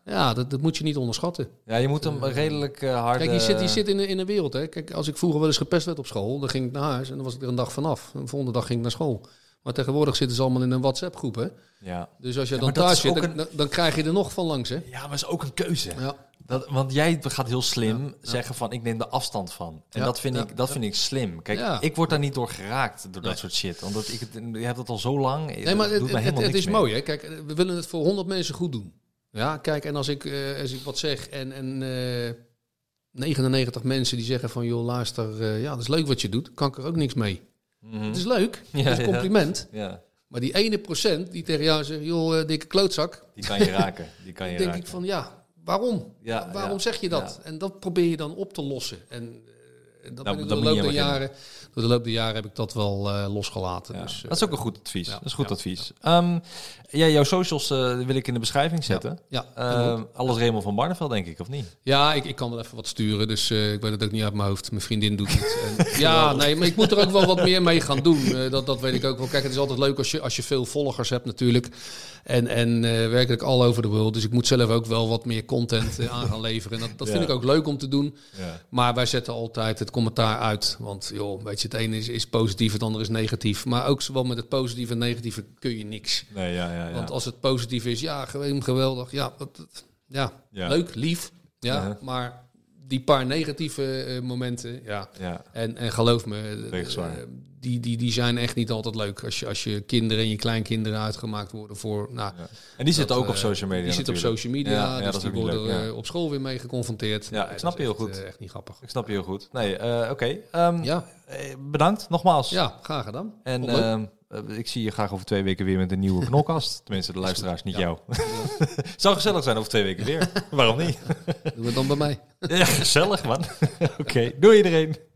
Ja, dat moet je niet onderschatten. Ja, je moet hem redelijk hard... Kijk, je zit in een wereld, hè. Kijk, als ik vroeger wel eens gepest werd op school, dan ging ik naar huis en dan was ik er een dag vanaf. De volgende dag ging ik naar school. Maar tegenwoordig zitten ze allemaal in een WhatsApp-groep, hè. Ja. Dus als je dan thuis zit, dan krijg je er nog van langs, hè. Ja, maar dat is ook een keuze. Ja. Want jij gaat heel slim zeggen van, ik neem de afstand van. En dat vind ik slim. Kijk, ik word daar niet door geraakt door dat soort shit. Omdat je hebt dat al zo lang. Nee, maar het is mooi, hè. Kijk, we willen het voor 100 mensen goed doen. Ja, kijk, en als ik wat zeg en 99 mensen die zeggen van, joh, luister, dat is leuk wat je doet. Kan ik er ook niks mee. Mm-hmm. Het is leuk, het is een compliment. Ja. Maar die 1% die tegen jou zegt, joh, dikke klootzak. Die kan je raken. Dan denk ik van, waarom? Waarom zeg je dat? Ja. En dat probeer je dan op te lossen. En dat nou, ben ik door de loop der jaren. Door de loop der jaren heb ik dat wel losgelaten. Ja. Dus, dat is ook een goed advies. Ja. Dat is goed advies. Ja. Ja, jouw socials wil ik in de beschrijving zetten. Ja. Alles Raymond van Barneveld, denk ik, of niet? Ja, ik kan wel even wat sturen. Dus ik weet het ook niet uit mijn hoofd. Mijn vriendin doet het. En, ja, nee, maar ik moet er ook wel wat meer mee gaan doen. Dat weet ik ook wel. Kijk, het is altijd leuk als je veel volgers hebt natuurlijk. En werkelijk all over the world. Dus ik moet zelf ook wel wat meer content aan gaan leveren. En dat vind ik ook leuk om te doen. Ja. Maar wij zetten altijd het commentaar uit. Want joh, weet je, het ene is positief, het andere is negatief. Maar ook zowel met het positieve en negatieve kun je niks. Nee, ja. Want als het positief is, ja, geweldig. Ja, leuk, lief. Ja, maar die paar negatieve momenten, En geloof me, die zijn echt niet altijd leuk. Als je kinderen en je kleinkinderen uitgemaakt worden voor... Nou, ja. En die zitten ook op social media. Die zitten op social media, dus die worden op school weer mee geconfronteerd. Ja, ik snap je heel goed. Echt niet grappig. Ik snap je heel goed. Nee, oké. Bedankt, nogmaals. Ja, graag gedaan. En ik zie je graag over 2 weken weer met een nieuwe knolkast. Tenminste, de luisteraars, niet jou. Het zou gezellig zijn over 2 weken weer. Waarom niet? Doe het dan bij mij. Ja, gezellig, man. Oké, doei iedereen.